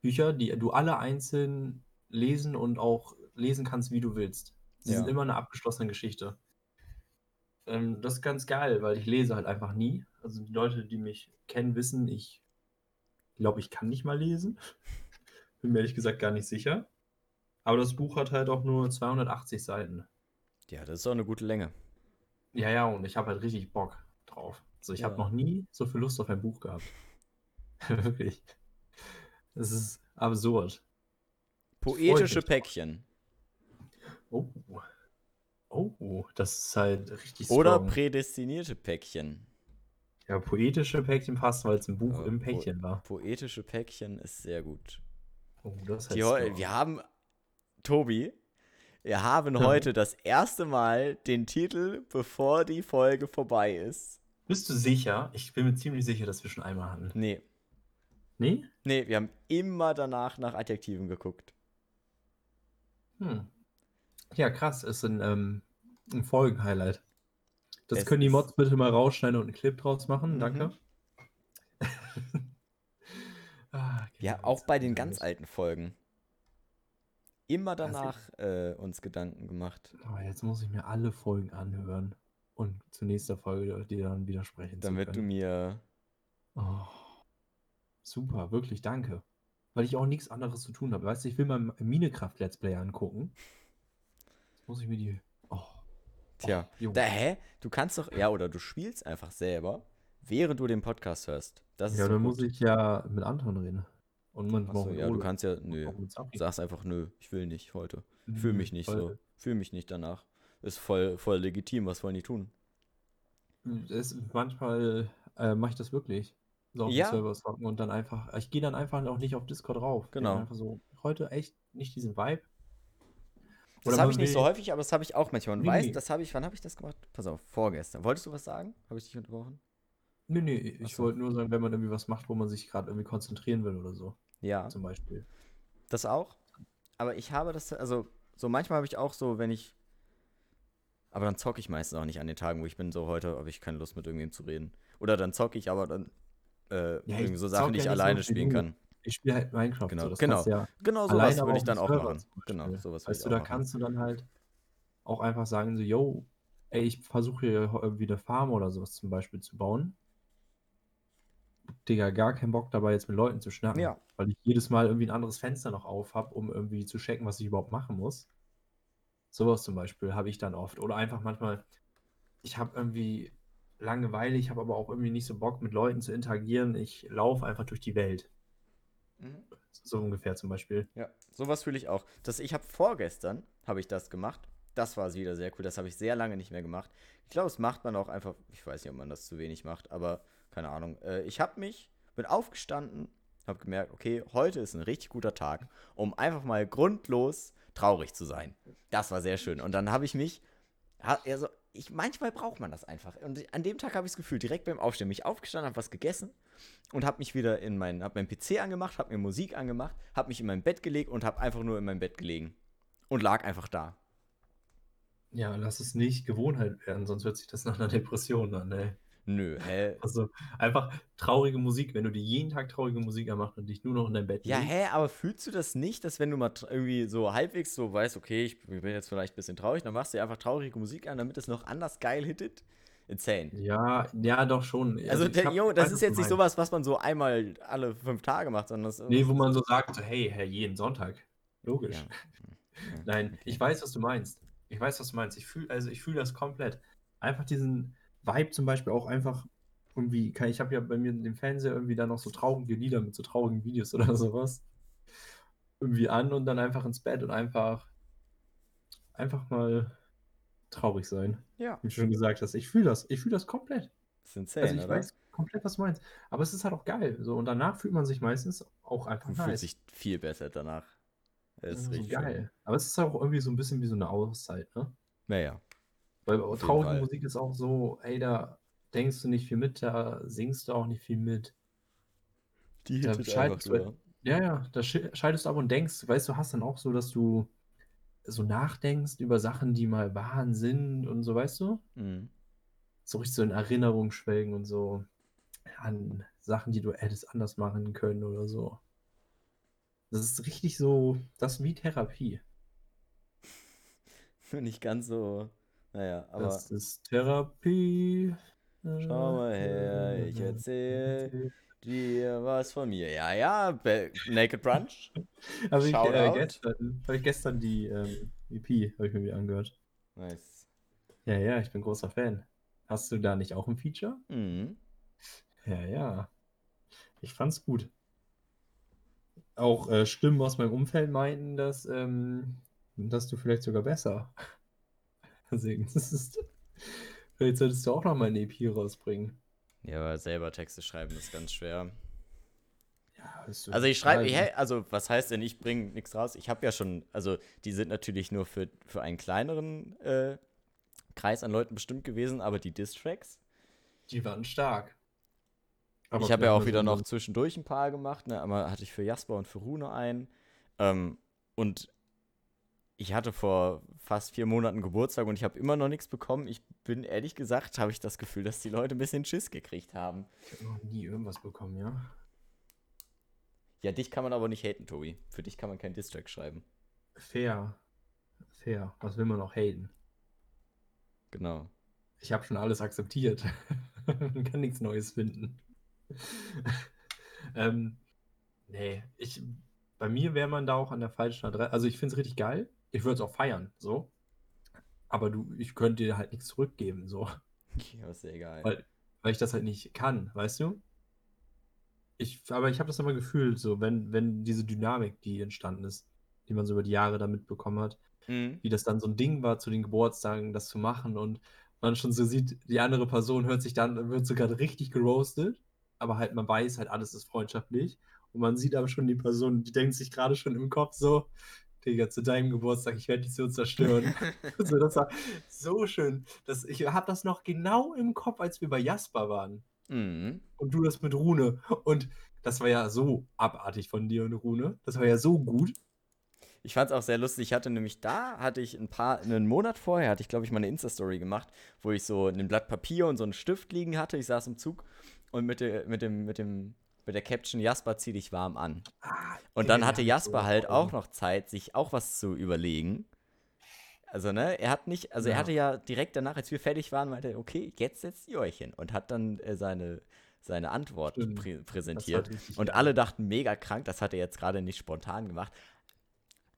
Bücher, die du alle einzeln lesen und auch lesen kannst, wie du willst. Sie sind immer eine abgeschlossene Geschichte. Das ist ganz geil, weil ich lese halt einfach nie. Also die Leute, die mich kennen, wissen, ich glaube, ich kann nicht mal lesen. Bin mir ehrlich gesagt gar nicht sicher. Aber das Buch hat halt auch nur 280 Seiten. Ja, das ist auch eine gute Länge. Ja, und ich habe halt richtig Bock drauf. Also ich habe noch nie so viel Lust auf ein Buch gehabt. Wirklich. Das ist absurd. Poetische Päckchen. Oh, das ist halt richtig strong. Oder prädestinierte Päckchen. Ja, poetische Päckchen passt, weil es ein Buch im Päckchen war. Poetische Päckchen ist sehr gut. Oh, das heißt Wir haben heute das erste Mal den Titel, bevor die Folge vorbei ist. Bist du sicher? Ich bin mir ziemlich sicher, dass wir schon einmal hatten. Nee? Nee, wir haben immer danach nach Adjektiven geguckt. Ja, krass, ist ein Folgen-Highlight. Das können die Mods bitte mal rausschneiden und einen Clip draus machen, danke. Auch bei den ganz alten Folgen. Immer danach uns Gedanken gemacht. Aber jetzt muss ich mir alle Folgen anhören und zur nächsten Folge die dann widersprechen. Damit du mir... Oh, super, wirklich, danke. Weil ich auch nichts anderes zu tun habe. Weißt du, ich will mal Minecraft-Let's Play angucken. Muss ich mir die... Du kannst doch... Ja, oder du spielst einfach selber, während du den Podcast hörst. Das ist ja, so dann gut. Muss ich ja mit Anton reden. Und man du kannst ja... Nö, sagst einfach, ich will nicht heute. Fühl mich nicht so. Fühl mich nicht danach. Ist voll legitim, was wollen die tun? Manchmal mache ich das wirklich. So auf den Server zocken und dann einfach... Ich gehe dann einfach auch nicht auf Discord rauf. Genau. Einfach so, heute echt nicht diesen Vibe. Das habe ich nicht so häufig, aber das habe ich auch manchmal. Und wann habe ich das gemacht? Pass auf, vorgestern. Wolltest du was sagen? Habe ich dich unterbrochen? Nee, ich wollte nur sagen, wenn man irgendwie was macht, wo man sich gerade irgendwie konzentrieren will oder so. Ja. Zum Beispiel. Das auch. Aber ich habe das, also so manchmal habe ich auch so, wenn ich, aber dann zocke ich meistens auch nicht an den Tagen, wo ich bin, so heute habe ich keine Lust mit irgendjemandem zu reden. Oder dann zocke ich, aber dann irgendwie so Sachen, die ich alleine spielen kann. Ich spiele halt Minecraft. Genau, so, das genau sowas würde ich dann auch machen. Genau, sowas würde ich auch machen. Kannst du dann halt auch einfach sagen, so, yo, ey, ich versuche hier irgendwie eine Farm oder sowas zum Beispiel zu bauen. Digga, gar keinen Bock dabei, jetzt mit Leuten zu schnacken. Ja. Weil ich jedes Mal irgendwie ein anderes Fenster noch auf habe, um irgendwie zu checken, was ich überhaupt machen muss. Sowas zum Beispiel habe ich dann oft. Oder einfach manchmal, ich habe irgendwie Langeweile, ich habe aber auch irgendwie nicht so Bock, mit Leuten zu interagieren. Ich laufe einfach durch die Welt. Mhm. So ungefähr zum Beispiel. Ja, sowas fühle ich auch. Vorgestern habe ich das gemacht. Das war wieder sehr cool. Das habe ich sehr lange nicht mehr gemacht. Ich glaube, das macht man auch einfach, ich weiß nicht, ob man das zu wenig macht, aber keine Ahnung. Ich habe mich, bin aufgestanden, habe gemerkt, okay, heute ist ein richtig guter Tag, um einfach mal grundlos traurig zu sein. Das war sehr schön. Und dann habe ich mich, also manchmal braucht man das einfach. Und an dem Tag habe ich das Gefühl, direkt beim Aufstehen, mich aufgestanden, habe was gegessen und habe mich wieder habe meinen PC angemacht, habe mir Musik angemacht, habe mich in mein Bett gelegt und habe einfach nur in meinem Bett gelegen. Und lag einfach da. Ja, lass es nicht Gewohnheit werden, sonst hört sich das nach einer Depression an, ey. Nö, hä? Also einfach traurige Musik, wenn du dir jeden Tag traurige Musik anmachst und dich nur noch in dein Bett legst. Ja, hä, aber fühlst du das nicht, dass wenn du mal irgendwie so halbwegs so weißt, okay, ich bin jetzt vielleicht ein bisschen traurig, dann machst du dir einfach traurige Musik an, damit es noch anders geil hittet? Insane. Ja, ja, doch schon. Also, Junge, das ist jetzt nicht sowas, was man so einmal alle 5 Tage macht, sondern das... Nee, wo man so sagt, so, hey, jeden Sonntag. Logisch. Ja. Nein, ich weiß, was du meinst. Ich fühle das komplett. Einfach diesen Vibe zum Beispiel auch einfach irgendwie, ich habe ja bei mir den Fernseher irgendwie dann noch so traurige Lieder mit so traurigen Videos oder sowas irgendwie an und dann einfach ins Bett und einfach mal traurig sein. Ja. Wie du schon gesagt hast, ich fühle das komplett. Das ist insane, also ich weiß komplett, was du meinst. Aber es ist halt auch geil. So, und danach fühlt man sich meistens auch einfach nice. Man fühlt sich viel besser danach. Das ist richtig geil. Schön. Aber es ist auch irgendwie so ein bisschen wie so eine Auszeit, ne? Naja. Weil traurige Musik ist auch so, ey, da denkst du nicht viel mit, da singst du auch nicht viel mit. Die da scheidest du. Ja, da scheidest du ab und denkst, weißt du, hast dann auch so, dass du so nachdenkst über Sachen, die mal waren, sind und so, weißt du? Mhm. So richtig so in Erinnerung schwelgen und so an Sachen, die du hättest anders machen können oder so. Das ist richtig so, das ist wie Therapie. Nicht ganz so, naja, aber... Das ist Therapie. Schau mal her, ich erzähl dir was von mir. Ja, Naked Brunch. Habe ich gestern die EP, habe ich mir wieder angehört. Nice. Ja, ich bin großer Fan. Hast du da nicht auch ein Feature? Mhm. Ja. Ich fand's gut. Auch Stimmen aus meinem Umfeld meinten, dass du vielleicht sogar besser singst. Vielleicht solltest du auch noch mal eine EP rausbringen. Ja, aber selber Texte schreiben ist ganz schwer. Ja, also ich schreibe, also was heißt denn, ich bringe nichts raus? Ich habe ja schon, also die sind natürlich nur für einen kleineren Kreis an Leuten bestimmt gewesen, aber die Diss-Tracks, die waren stark. Aber ich habe ja auch wieder noch zwischendurch ein paar gemacht, ne? Aber hatte ich für Jasper und für Rune einen. Und ich hatte vor fast 4 Monaten Geburtstag und ich habe immer noch nichts bekommen. Ich bin ehrlich gesagt, habe ich das Gefühl, dass die Leute ein bisschen Schiss gekriegt haben. Ich habe noch nie irgendwas bekommen, ja. Ja, dich kann man aber nicht haten, Tobi. Für dich kann man keinen Diss-Track schreiben. Fair. Was will man noch haten? Genau. Ich habe schon alles akzeptiert. Man kann nichts Neues finden. Bei mir wäre man da auch an der falschen Adresse. Also ich finde es richtig geil. Ich würde es auch feiern, so. Aber ich könnte dir halt nichts zurückgeben, so. Ja, ist ja egal. Weil ich das halt nicht kann, weißt du? Aber ich habe das immer gefühlt, so, wenn diese Dynamik, die entstanden ist, die man so über die Jahre da mitbekommen hat, wie das dann so ein Ding war, zu den Geburtstagen das zu machen und man schon so sieht, die andere Person wird sogar richtig geroastet. Aber halt, man weiß halt, alles ist freundschaftlich. Und man sieht aber schon die Person, die denkt sich gerade schon im Kopf so, Digga, zu deinem Geburtstag, ich werde dich so zerstören. So, das war so schön. Ich habe das noch genau im Kopf, als wir bei Jasper waren. Mhm. Und du das mit Rune. Und das war ja so abartig von dir und Rune. Das war ja so gut. Ich fand es auch sehr lustig. Ich hatte nämlich einen Monat vorher hatte ich, glaube ich, mal eine Insta-Story gemacht, wo ich so ein Blatt Papier und so einen Stift liegen hatte. Ich saß im Zug. Und mit der Caption Jasper, zieh dich warm an. Und dann hatte Jasper halt auch noch Zeit, sich auch was zu überlegen. Also, ne, er hatte ja direkt danach, als wir fertig waren, meinte, okay, jetzt setzt ihr euch hin. Und hat dann seine seine Antwort präsentiert. Und alle dachten, mega krank, das hat er jetzt gerade nicht spontan gemacht.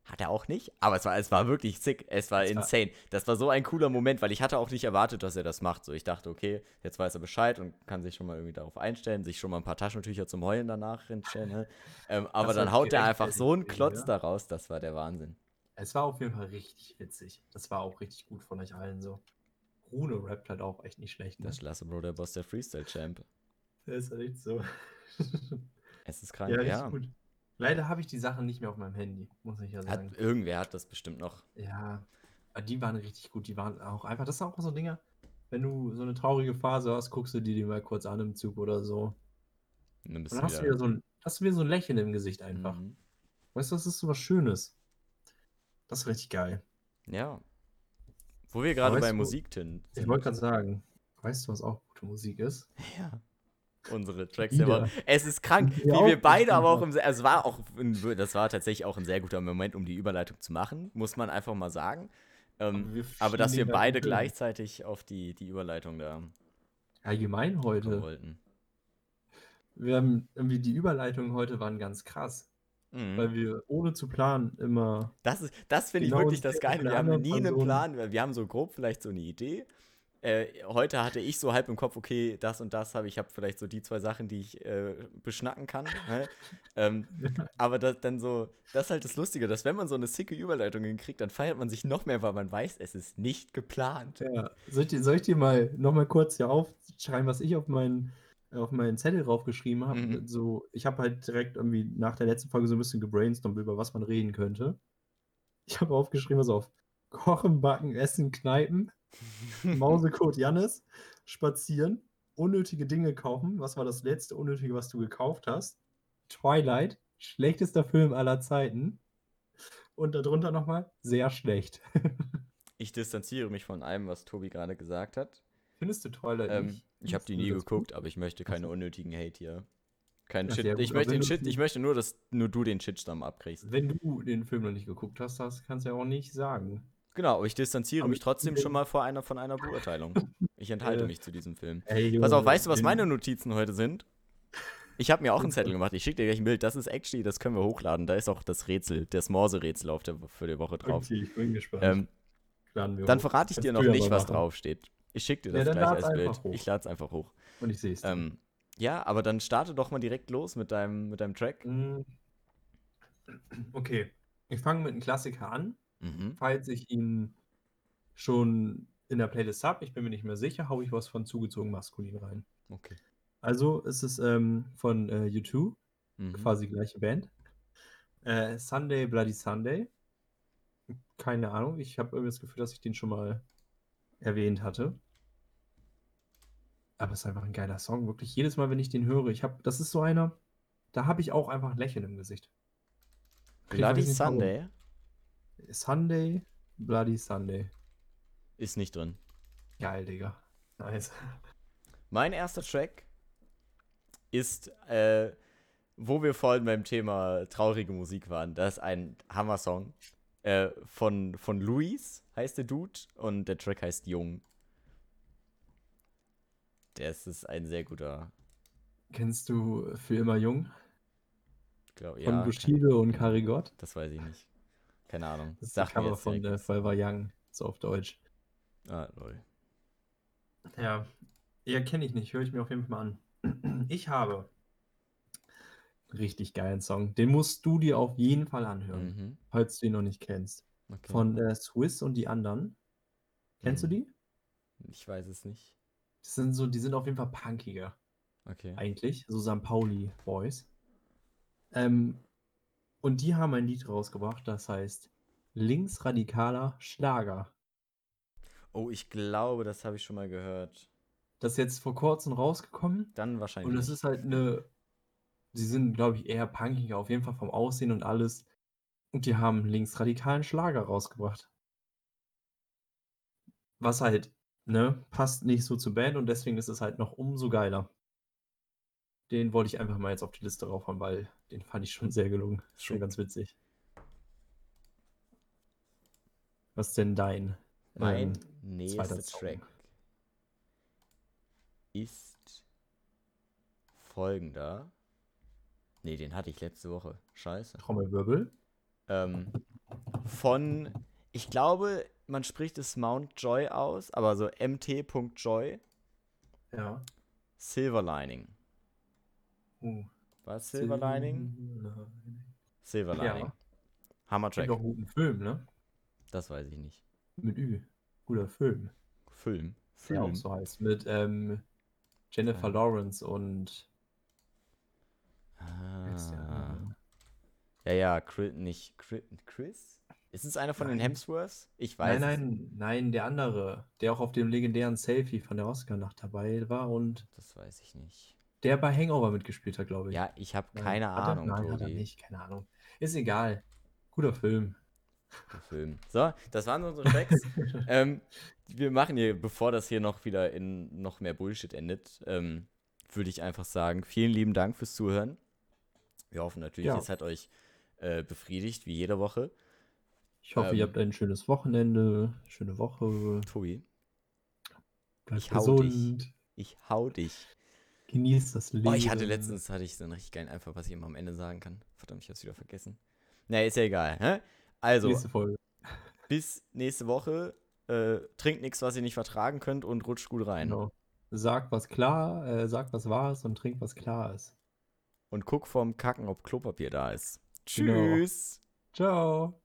Hat er auch nicht, aber es war wirklich sick, es war insane. Das war so ein cooler Moment, weil ich hatte auch nicht erwartet, dass er das macht. So, ich dachte, okay, jetzt weiß er Bescheid und kann sich schon mal irgendwie darauf einstellen, sich schon mal ein paar Taschentücher zum Heulen danach hinstellen. Aber dann haut er einfach so einen Klotz da raus, das war der Wahnsinn. Es war auf jeden Fall richtig witzig. Das war auch richtig gut von euch allen so. Rune rappt halt auch echt nicht schlecht. Ne? Das lasse Bro, der Boss, der Freestyle-Champ. Das ist echt so. Es ist krank, ja. Gut. Leider habe ich die Sachen nicht mehr auf meinem Handy, muss ich ja sagen. Irgendwer hat das bestimmt noch. Ja, die waren richtig gut. Die waren auch einfach, das sind auch so Dinger, wenn du so eine traurige Phase hast, guckst du die mal kurz an im Zug oder so. Und dann hast du wieder so ein Lächeln im Gesicht einfach. Mhm. Weißt du, das ist so was Schönes. Das ist richtig geil. Ja. Wo wir gerade bei Musik sind. Ich wollte gerade sagen, weißt du, was auch gute Musik ist? Ja. Unsere Tracks. Aber es ist krank, wie wir beide, aber auch das war tatsächlich auch ein sehr guter Moment, um die Überleitung zu machen, muss man einfach mal sagen. Aber dass wir beide gleichzeitig auf die Überleitung da allgemein heute wollten. Wir haben irgendwie die Überleitungen heute waren ganz krass. Mhm. Weil wir ohne zu planen immer. Das finde ich wirklich das Geile. Wir haben nie einen Plan, wir haben so grob vielleicht so eine Idee. Heute hatte ich so halb im Kopf, okay, das und das ich habe vielleicht so die zwei Sachen, die ich beschnacken kann. Ne? Aber das ist halt das Lustige, dass wenn man so eine sicke Überleitung hinkriegt, dann feiert man sich noch mehr, weil man weiß, es ist nicht geplant. Ja. Soll ich dir mal nochmal kurz hier aufschreiben, was ich auf meinen Zettel draufgeschrieben habe? Mhm. So, ich habe halt direkt irgendwie nach der letzten Folge so ein bisschen gebrainstormt, über was man reden könnte. Ich habe aufgeschrieben, was auf Kochen, Backen, Essen, Kneipen. Mausecode Jannis, spazieren, unnötige Dinge kaufen. Was war das letzte Unnötige, was du gekauft hast? Twilight, schlechtester Film aller Zeiten. Und darunter nochmal, sehr schlecht. Ich distanziere mich von allem, was Tobi gerade gesagt hat. Findest du Twilight nicht? Ich habe die nie geguckt, gut? Aber ich möchte keine unnötigen Hate hier. Kein Shit. Ja, ich möchte nur, dass nur du den Shitstorm abkriegst. Wenn du den Film noch nicht geguckt hast, das kannst du ja auch nicht sagen. Genau, aber ich distanziere mich trotzdem schon mal von einer Beurteilung. Ich enthalte mich zu diesem Film. Pass auf, weißt du, was meine Notizen heute sind? Ich habe mir auch einen Zettel gemacht. Ich schicke dir gleich ein Bild. Das ist actually, das können wir hochladen. Da ist auch das Rätsel, das Morse-Rätsel für die Woche drauf. Okay, ich bin gespannt. Dann verrate ich dir noch nicht, was draufsteht. Ich schicke dir das gleich als Bild. Ich lade es einfach hoch. Und ich sehe es. Ja, aber dann starte doch mal direkt los mit deinem Track. Okay, ich fange mit einem Klassiker an. Mhm. Falls ich ihn schon in der Playlist habe, ich bin mir nicht mehr sicher, haue ich was von zugezogen maskulin rein. Okay. Also es ist von U2, quasi gleiche Band. Sunday, Bloody Sunday. Keine Ahnung, ich habe irgendwie das Gefühl, dass ich den schon mal erwähnt hatte. Aber es ist einfach ein geiler Song, wirklich jedes Mal, wenn ich den höre. Das ist so einer, da habe ich auch einfach ein Lächeln im Gesicht. Bloody Sunday? Warum. Sunday, Bloody Sunday. Ist nicht drin. Geil, Digga. Nice. Mein erster Track ist, wo wir vorhin beim Thema traurige Musik waren. Das ist ein Hammer-Song. Von Luis heißt der Dude und der Track heißt Jung. Das ist ein sehr guter. Kennst du Für immer Jung? Ich glaube, ja. Von Bushido und Karigot? Das weiß ich nicht. Keine Ahnung. Das ist die Cover von Oliver Young, so auf Deutsch. Ah, lol. Ja, kenne ich nicht, höre ich mir auf jeden Fall mal an. Ich habe einen richtig geilen Song, den musst du dir auf jeden Fall anhören, falls du ihn noch nicht kennst. Okay. Von Swiss und die anderen. Kennst du die? Ich weiß es nicht. Die sind auf jeden Fall punkiger. Okay. Eigentlich, so Sankt Pauli Boys. Und die haben ein Lied rausgebracht, das heißt Linksradikaler Schlager. Oh, ich glaube, das habe ich schon mal gehört. Das ist jetzt vor kurzem rausgekommen. Dann wahrscheinlich. Und das ist halt sie sind, glaube ich, eher punkiger, auf jeden Fall vom Aussehen und alles. Und die haben linksradikalen Schlager rausgebracht. Was halt, passt nicht so zur Band und deswegen ist es halt noch umso geiler. Den wollte ich einfach mal jetzt auf die Liste raufhauen, weil den fand ich schon sehr gelungen. Ist schon ganz witzig. Was ist denn dein? Mein nächster Track ist folgender. Ne, den hatte ich letzte Woche. Scheiße. Trommelwirbel. Von, ich glaube, man spricht es Mount Joy aus, aber so mt.joy. Ja. Silverlining. Was? Silverlining. Ja. Hammertrack. Das ist doch ein guter Film, ne? Das weiß ich nicht. Mit Ü. Guter Film. Film. Ja, auch so heißt. Mit Jennifer Lawrence und Chris? Ist es einer von den Hemsworths? Ich weiß es. Nein, der andere, der auch auf dem legendären Selfie von der Oscar-Nacht dabei war und... Das weiß ich nicht. Der bei Hangover mitgespielt hat, glaube ich. Ja, ich habe keine Ahnung. Hat er nicht, keine Ahnung. Ist egal. Guter Film. So, das waren unsere Facts. Wir machen hier, bevor das hier noch wieder in noch mehr Bullshit endet, würde ich einfach sagen, vielen lieben Dank fürs Zuhören. Wir hoffen natürlich, es hat euch befriedigt, wie jede Woche. Ich hoffe, ihr habt ein schönes Wochenende, schöne Woche. Tobi, bleibt gesund. Ich hau dich. Genieß das Leben. Oh, letztens hatte ich so einen richtig geilen Einfall, was ich immer am Ende sagen kann. Verdammt, ich hab's wieder vergessen. Naja, ist ja egal. Hä? Also, nächste Folge. Bis nächste Woche. Trinkt nichts, was ihr nicht vertragen könnt und rutscht gut rein. Genau. Sagt, was wahr ist und trinkt, was klar ist. Und guck vorm Kacken, ob Klopapier da ist. Tschüss. Genau. Ciao.